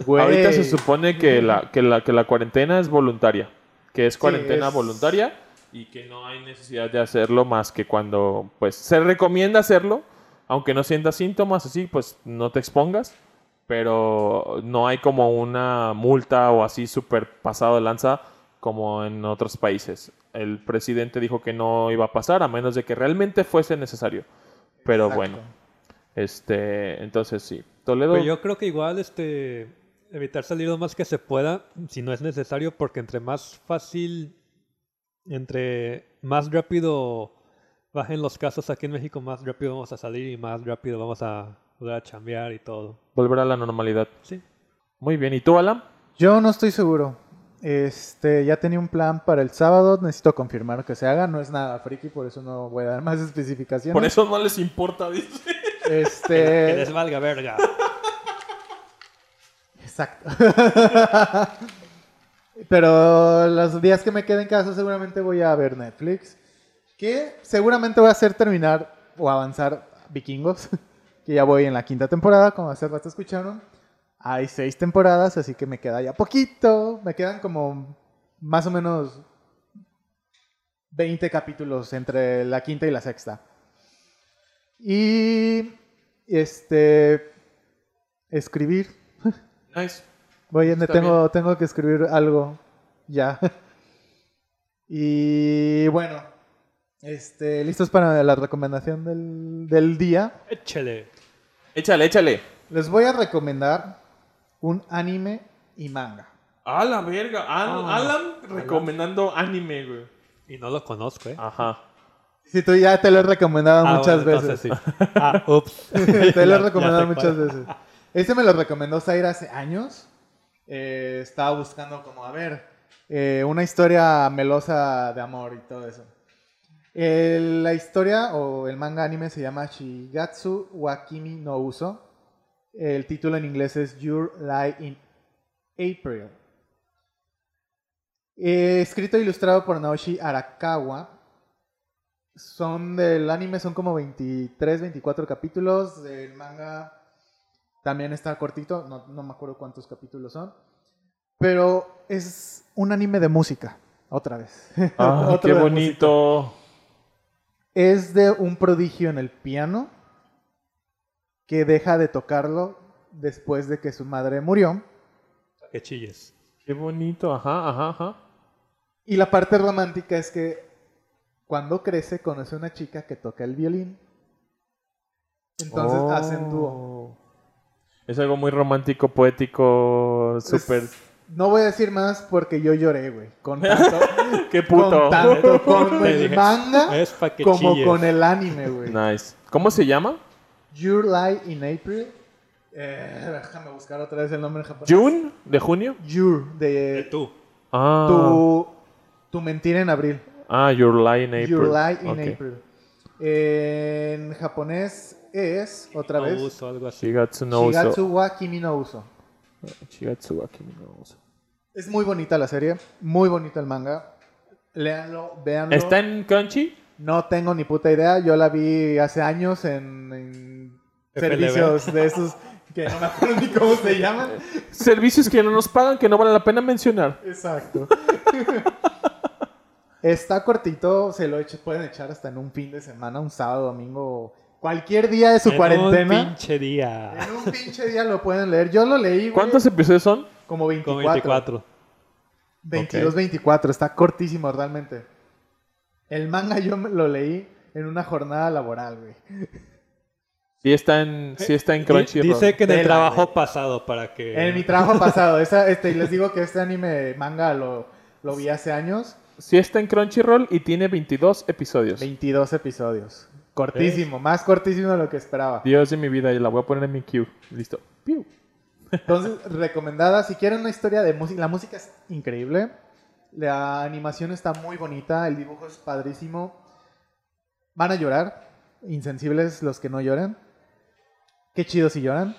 güey. Ahorita se supone que la que la que la cuarentena es voluntaria. Que es cuarentena sí, es... voluntaria y que no hay necesidad de hacerlo más que cuando, pues, se recomienda hacerlo. Aunque no sientas síntomas, así, pues, no te expongas. Pero no hay como una multa o así súper pasado de lanza como en otros países. El presidente dijo que no iba a pasar a menos de que realmente fuese necesario. Pero exacto, bueno, este, entonces sí. Toledo. Pero yo creo que igual, este... evitar salir lo más que se pueda si no es necesario, porque entre más fácil, entre más rápido bajen los casos aquí en México, más rápido vamos a salir y más rápido vamos a volver a chambear y todo. Volver a la normalidad. Sí. Muy bien. ¿Y tú, Alan? Yo no estoy seguro. Este, ya tenía un plan para el sábado, necesito confirmar que se haga, no es nada friki, por eso no voy a dar más especificaciones. Por eso no les importa, dice. Este... Que les valga verga. Exacto. Pero los días que me quede en casa seguramente voy a ver Netflix, que seguramente voy a hacer terminar o avanzar Vikingos, que ya voy en la quinta temporada, como hace rato escucharon. Hay seis temporadas, así que me queda ya poquito. Me quedan como más o menos veinte capítulos entre la quinta y la sexta. Y este escribir. Nice. Voy, tengo, tengo que escribir algo ya. Y bueno, este, listos para la recomendación del, del día. Échale. Échale, échale. Les voy a recomendar un anime y manga. ¡A la verga! Al, oh, Alan recomendando Alan. Anime, güey. Y no lo conozco, ¿eh? Ajá. Sí, tú ya te lo he recomendado ah, muchas bueno, veces. Sí. Ah, ups. Te lo he recomendado muchas para. veces. Este me lo recomendó Zaira hace años. Eh, estaba buscando como, a ver, eh, una historia melosa de amor y todo eso. El, la historia o el manga anime se llama Shigatsu wa Kimi no Uso. El título en inglés es Your Lie in April. Eh, escrito e ilustrado por Naoshi Arakawa. Son del anime, son como veintitrés, veinticuatro capítulos. El manga también está cortito, no, no me acuerdo cuántos capítulos son. Pero es un anime de música, otra vez. Ah, ¡qué bonito! Música. Es de un prodigio en el piano que deja de tocarlo después de que su madre murió. ¡Qué chilles! ¡Qué bonito! Ajá, ajá, ajá. Y la parte romántica es que cuando crece conoce a una chica que toca el violín. Entonces oh. hacen dúo. Es algo muy romántico, poético, súper... No voy a decir más porque yo lloré, güey. Con tanto... ¡Qué puto! Con tanto con el manga como chilles. Con el anime, güey. Nice. ¿Cómo se llama? Your Lie in April. Eh, déjame buscar otra vez el nombre en japonés. ¿June? ¿De junio? Your, de... de tú. Ah. Tu, tu mentira en abril. Ah, Your Lie in April. Your Lie in okay. April. Eh, en japonés es, Kimi otra no vez... Uso, algo así. Shigatsu no Uso. Shigatsu wa Kimi no Uso. Shigatsu wa Kimi no Uso. Es muy bonita la serie. Muy bonito el manga. Leanlo, véanlo. ¿Está en Crunchy? No tengo ni puta idea. Yo la vi hace años en... en servicios de esos que no me acuerdo ni cómo se llaman. Servicios que no nos pagan, que no vale la pena mencionar. Exacto. Está cortito, se lo eche, pueden echar hasta en un fin de semana, un sábado, domingo, cualquier día de su en cuarentena. En un pinche día. En un pinche día lo pueden leer. Yo lo leí, güey. ¿Cuántos episodios son? Como veinticuatro. Como veinticuatro. veintidós, okay. veinticuatro. Está cortísimo realmente. El manga yo lo leí en una jornada laboral, güey. Sí está en, sí está en Crunchyroll. Dice que en el trabajo pasado para que... En mi trabajo pasado. Esa, este, les digo que este anime manga lo, lo vi hace años. Sí está en Crunchyroll y tiene veintidós episodios. veintidós episodios. Cortísimo. ¿Eh? Más cortísimo de lo que esperaba. Dios de mi vida. Y la voy a poner en mi queue. Listo. Piu. Entonces, recomendada. Si quieren una historia de música... La música es increíble. La animación está muy bonita. El dibujo es padrísimo. Van a llorar. Insensibles los que no lloren. Qué chido si lloran.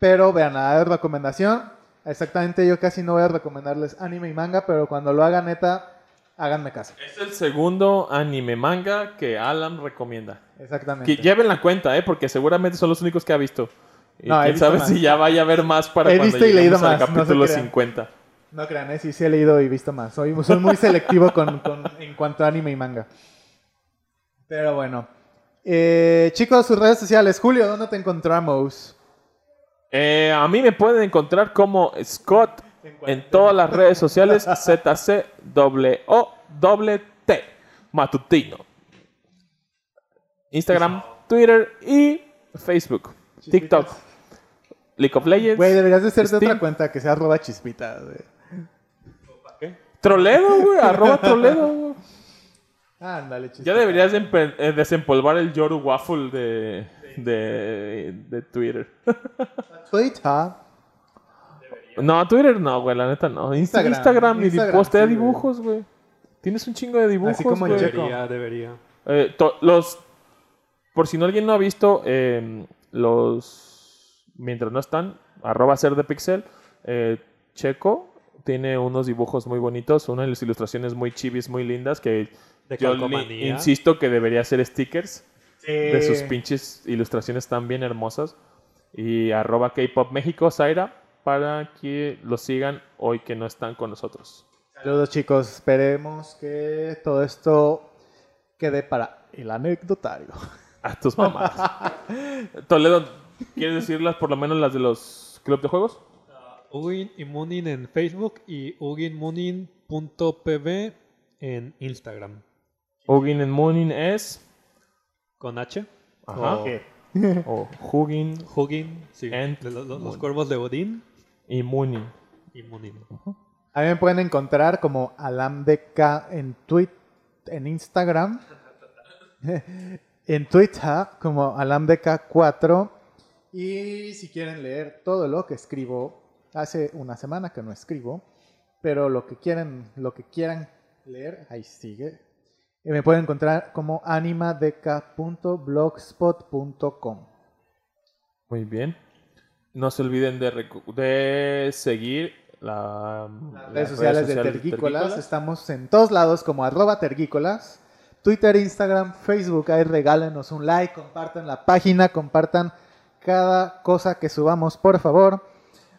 Pero vean, nada de recomendación. Exactamente, yo casi no voy a recomendarles anime y manga, pero cuando lo hagan, neta, háganme caso. Es el segundo anime manga que Alan recomienda. Exactamente. Que lleven la cuenta, eh, porque seguramente son los únicos que ha visto. Y no, quién sabe más. Si ya vaya a haber más para he cuando lleguemos al capítulo no cincuenta. No crean, eh, sí, sí he leído y visto más. Soy, soy muy selectivo con, con, en cuanto a anime y manga. Pero bueno. Eh, chicos, sus redes sociales. Julio, ¿dónde te encontramos? Eh, a mí me pueden encontrar como Scott en todas las redes sociales. Z C W O T Matutino. Instagram, Twitter y Facebook. Chispitas. TikTok. League of Legends. Güey, deberías de ser Steam. De otra cuenta que sea arroba chispita, güey. Troledo, güey. Arroba troledo, güey. Ah, ándale, chispita. Ya deberías de desempolvar el Yoru Waffle de, de, de Twitter. Twitter. No, Twitter no, güey. La neta no. Instagram. Instagram, Instagram y postea sí, dibujos, güey. Tienes un chingo de dibujos, así como el Checo. Debería, debería. Eh, los... Por si no alguien no ha visto, eh, los... Mientras no están, arroba ser de pixel, eh, Checo tiene unos dibujos muy bonitos, unas ilustraciones muy chivis, muy lindas, que de yo li, insisto que debería hacer stickers sí. de sus pinches ilustraciones tan bien hermosas. Y arroba K-Pop México, Zaira, para que los sigan hoy que no están con nosotros. Saludos, chicos. Esperemos que todo esto quede para el anecdotario. A tus mamás. Toledo, ¿quieres decirlas por lo menos las de los club de juegos? Uh, Ugin y Munin en Facebook y uginmunin punto p b en Instagram. Ugin en Munin es... Con H. Ajá. O, okay. o Hugin. Hugin, sí. Los, los cuervos de Odín. Y Munin. Y Munin. Uh-huh. A mí me pueden encontrar como Alamdeka en Twitter, en Instagram. En Twitter como Alamdeka cuatro. Y si quieren leer todo lo que escribo, hace una semana que no escribo, pero lo que quieran, lo que quieran leer, ahí sigue. Y me pueden encontrar como animadeka punto blogspot punto com. Muy bien. No se olviden de, recu- de seguir la, las redes, redes sociales, sociales de Tergícolas. Tergícolas. Estamos en todos lados como arroba Tergícolas. Twitter, Instagram, Facebook, ahí regálenos un like, compartan la página, compartan cada cosa que subamos, por favor,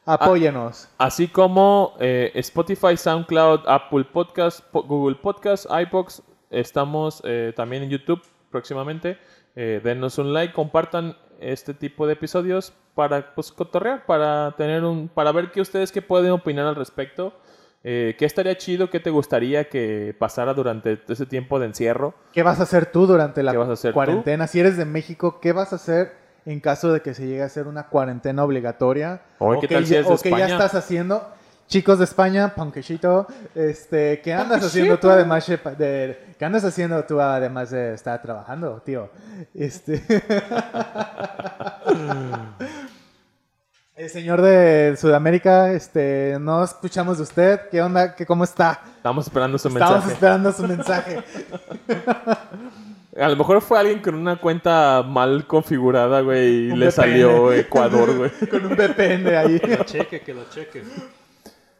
apóyenos. Así como eh, Spotify, SoundCloud, Apple Podcast, Google Podcast, iVoox, estamos eh, también en YouTube próximamente, eh, denos un like, compartan este tipo de episodios para pues, cotorrear, para, tener un, para ver qué ustedes qué pueden opinar al respecto. Eh, ¿Qué estaría chido? ¿Qué te gustaría que pasara durante ese tiempo de encierro? ¿Qué vas a hacer tú durante la cuarentena? Tú? Si eres de México, ¿qué vas a hacer en caso de que se llegue a hacer una cuarentena obligatoria? ¿O, ¿O qué tal si es de España? ¿O qué ya estás haciendo? Chicos de España, ponquechito, este, ¿qué andas haciendo tú además de, ¿qué andas haciendo tú además de estar trabajando, tío? Este... El señor de Sudamérica, este, no escuchamos de usted. ¿Qué onda? ¿Qué, ¿Cómo está? Estamos esperando su mensaje. Estamos esperando su mensaje. A lo mejor fue alguien con una cuenta mal configurada, güey, y le salió Ecuador, güey. Con un V P N ahí. Que lo cheque, que lo cheque.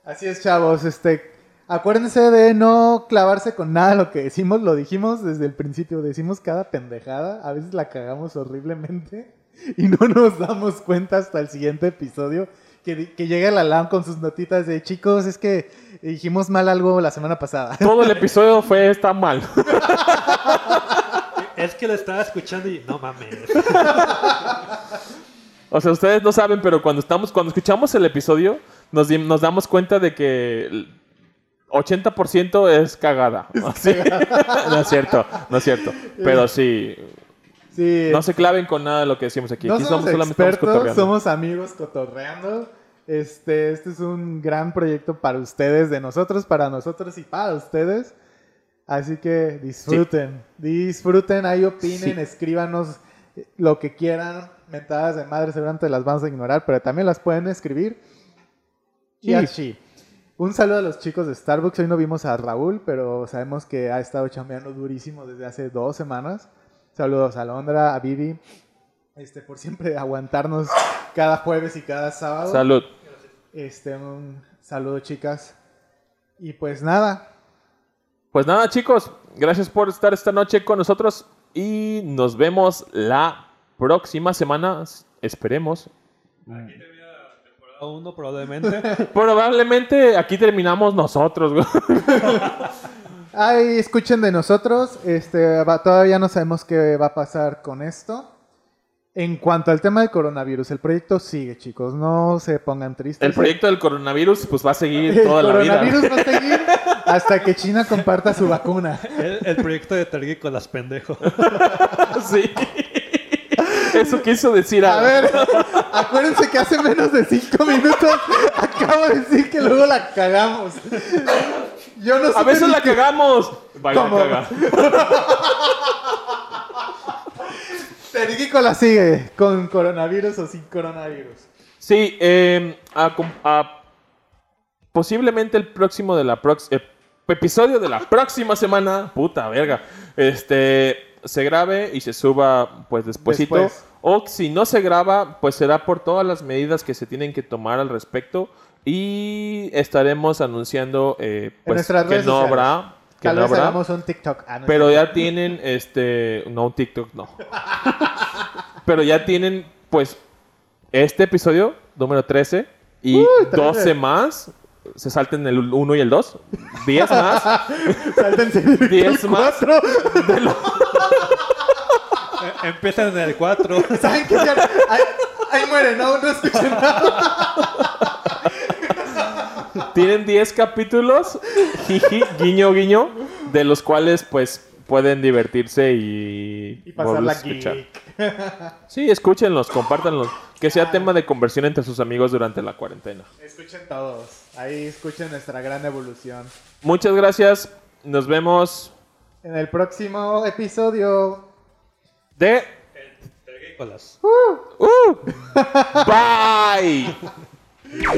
Así es, chavos. Este, acuérdense de no clavarse con nada lo que decimos. Lo dijimos desde el principio. Decimos cada pendejada. A veces la cagamos horriblemente. Y no nos damos cuenta hasta el siguiente episodio que, que llega el Alan con sus notitas de chicos, es que dijimos mal algo la semana pasada. Todo el episodio fue está mal. Es que lo estaba escuchando y no mames. O sea, ustedes no saben, pero cuando estamos cuando escuchamos el episodio nos, nos damos cuenta de que ochenta por ciento es cagada. Es ¿sí? cagada. No es cierto, no es cierto. Pero sí... Sí. No se claven con nada de lo que decimos aquí. No aquí somos, somos expertos, somos amigos cotorreando. Este, este es un gran proyecto para ustedes, de nosotros, para nosotros y para ustedes. Así que disfruten, sí. disfruten, ahí opinen, sí. escríbanos lo que quieran. Mentadas de madre seguramente las vamos a ignorar, pero también las pueden escribir. Sí. Y así. Un saludo a los chicos de Starbucks. Hoy no vimos a Raúl, pero sabemos que ha estado chambeando durísimo desde hace dos semanas. Saludos a Londra, a Vivi, este, por siempre aguantarnos cada jueves y cada sábado. Salud. Este, un saludo, chicas. Y pues nada. Pues nada, chicos. Gracias por estar esta noche con nosotros y nos vemos la próxima semana. Esperemos. Aquí termina la temporada uno, probablemente. Probablemente aquí terminamos nosotros, güey. Ay, escuchen de nosotros, este, va, todavía no sabemos qué va a pasar con esto. En cuanto al tema del coronavirus, el proyecto sigue, chicos, no se pongan tristes. El proyecto del coronavirus pues va a seguir toda la vida. El coronavirus va a seguir hasta que China comparta su vacuna. El, el proyecto de Tergícolas, pendejo. Sí. Eso quiso decir algo. A ver, acuérdense que hace menos de cinco minutos acabo de decir que luego la cagamos. Yo no sé. A veces la que... cagamos. Vaya, ¿cómo? Caga. Periquico la sigue, con coronavirus o sin coronavirus. Sí, eh, a, a, posiblemente el próximo de la prox- eh, episodio de la próxima semana, puta verga, este, se grabe y se suba pues despuesito. Después. O si no se graba, pues será por todas las medidas que se tienen que tomar al respecto y estaremos anunciando eh, pues, que no sociales. habrá... Que Tal no vez habrá, hagamos un TikTok. Ah, no, pero ya tienen, este... No, un TikTok no. Pero ya tienen, pues, este episodio, número trece, y uh, doce más. Se salten el uno y el dos. diez más. Sáltense diez más. De lo... Empiezan en el cuatro. ¿Saben qué? Ahí, ahí mueren, ¿no? No escuchen nada. Tienen diez capítulos, jiji, guiño, guiño, de los cuales, pues, pueden divertirse y... Y pasarla aquí. Sí, escúchenlos, compártanlos. Que sea ah. tema de conversión entre sus amigos durante la cuarentena. Escuchen todos. Ahí escuchen nuestra gran evolución. Muchas gracias. Nos vemos... En el próximo episodio... De... Terrícolas. Uh, uh. Bye. No,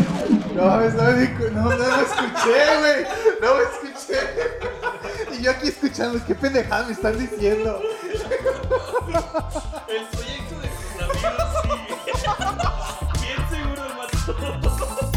no, no, no lo escuché, güey. No lo escuché. Y yo aquí escuchando, qué pendejada me están diciendo. El proyecto de coronavirus, sí. Bien seguro el mató.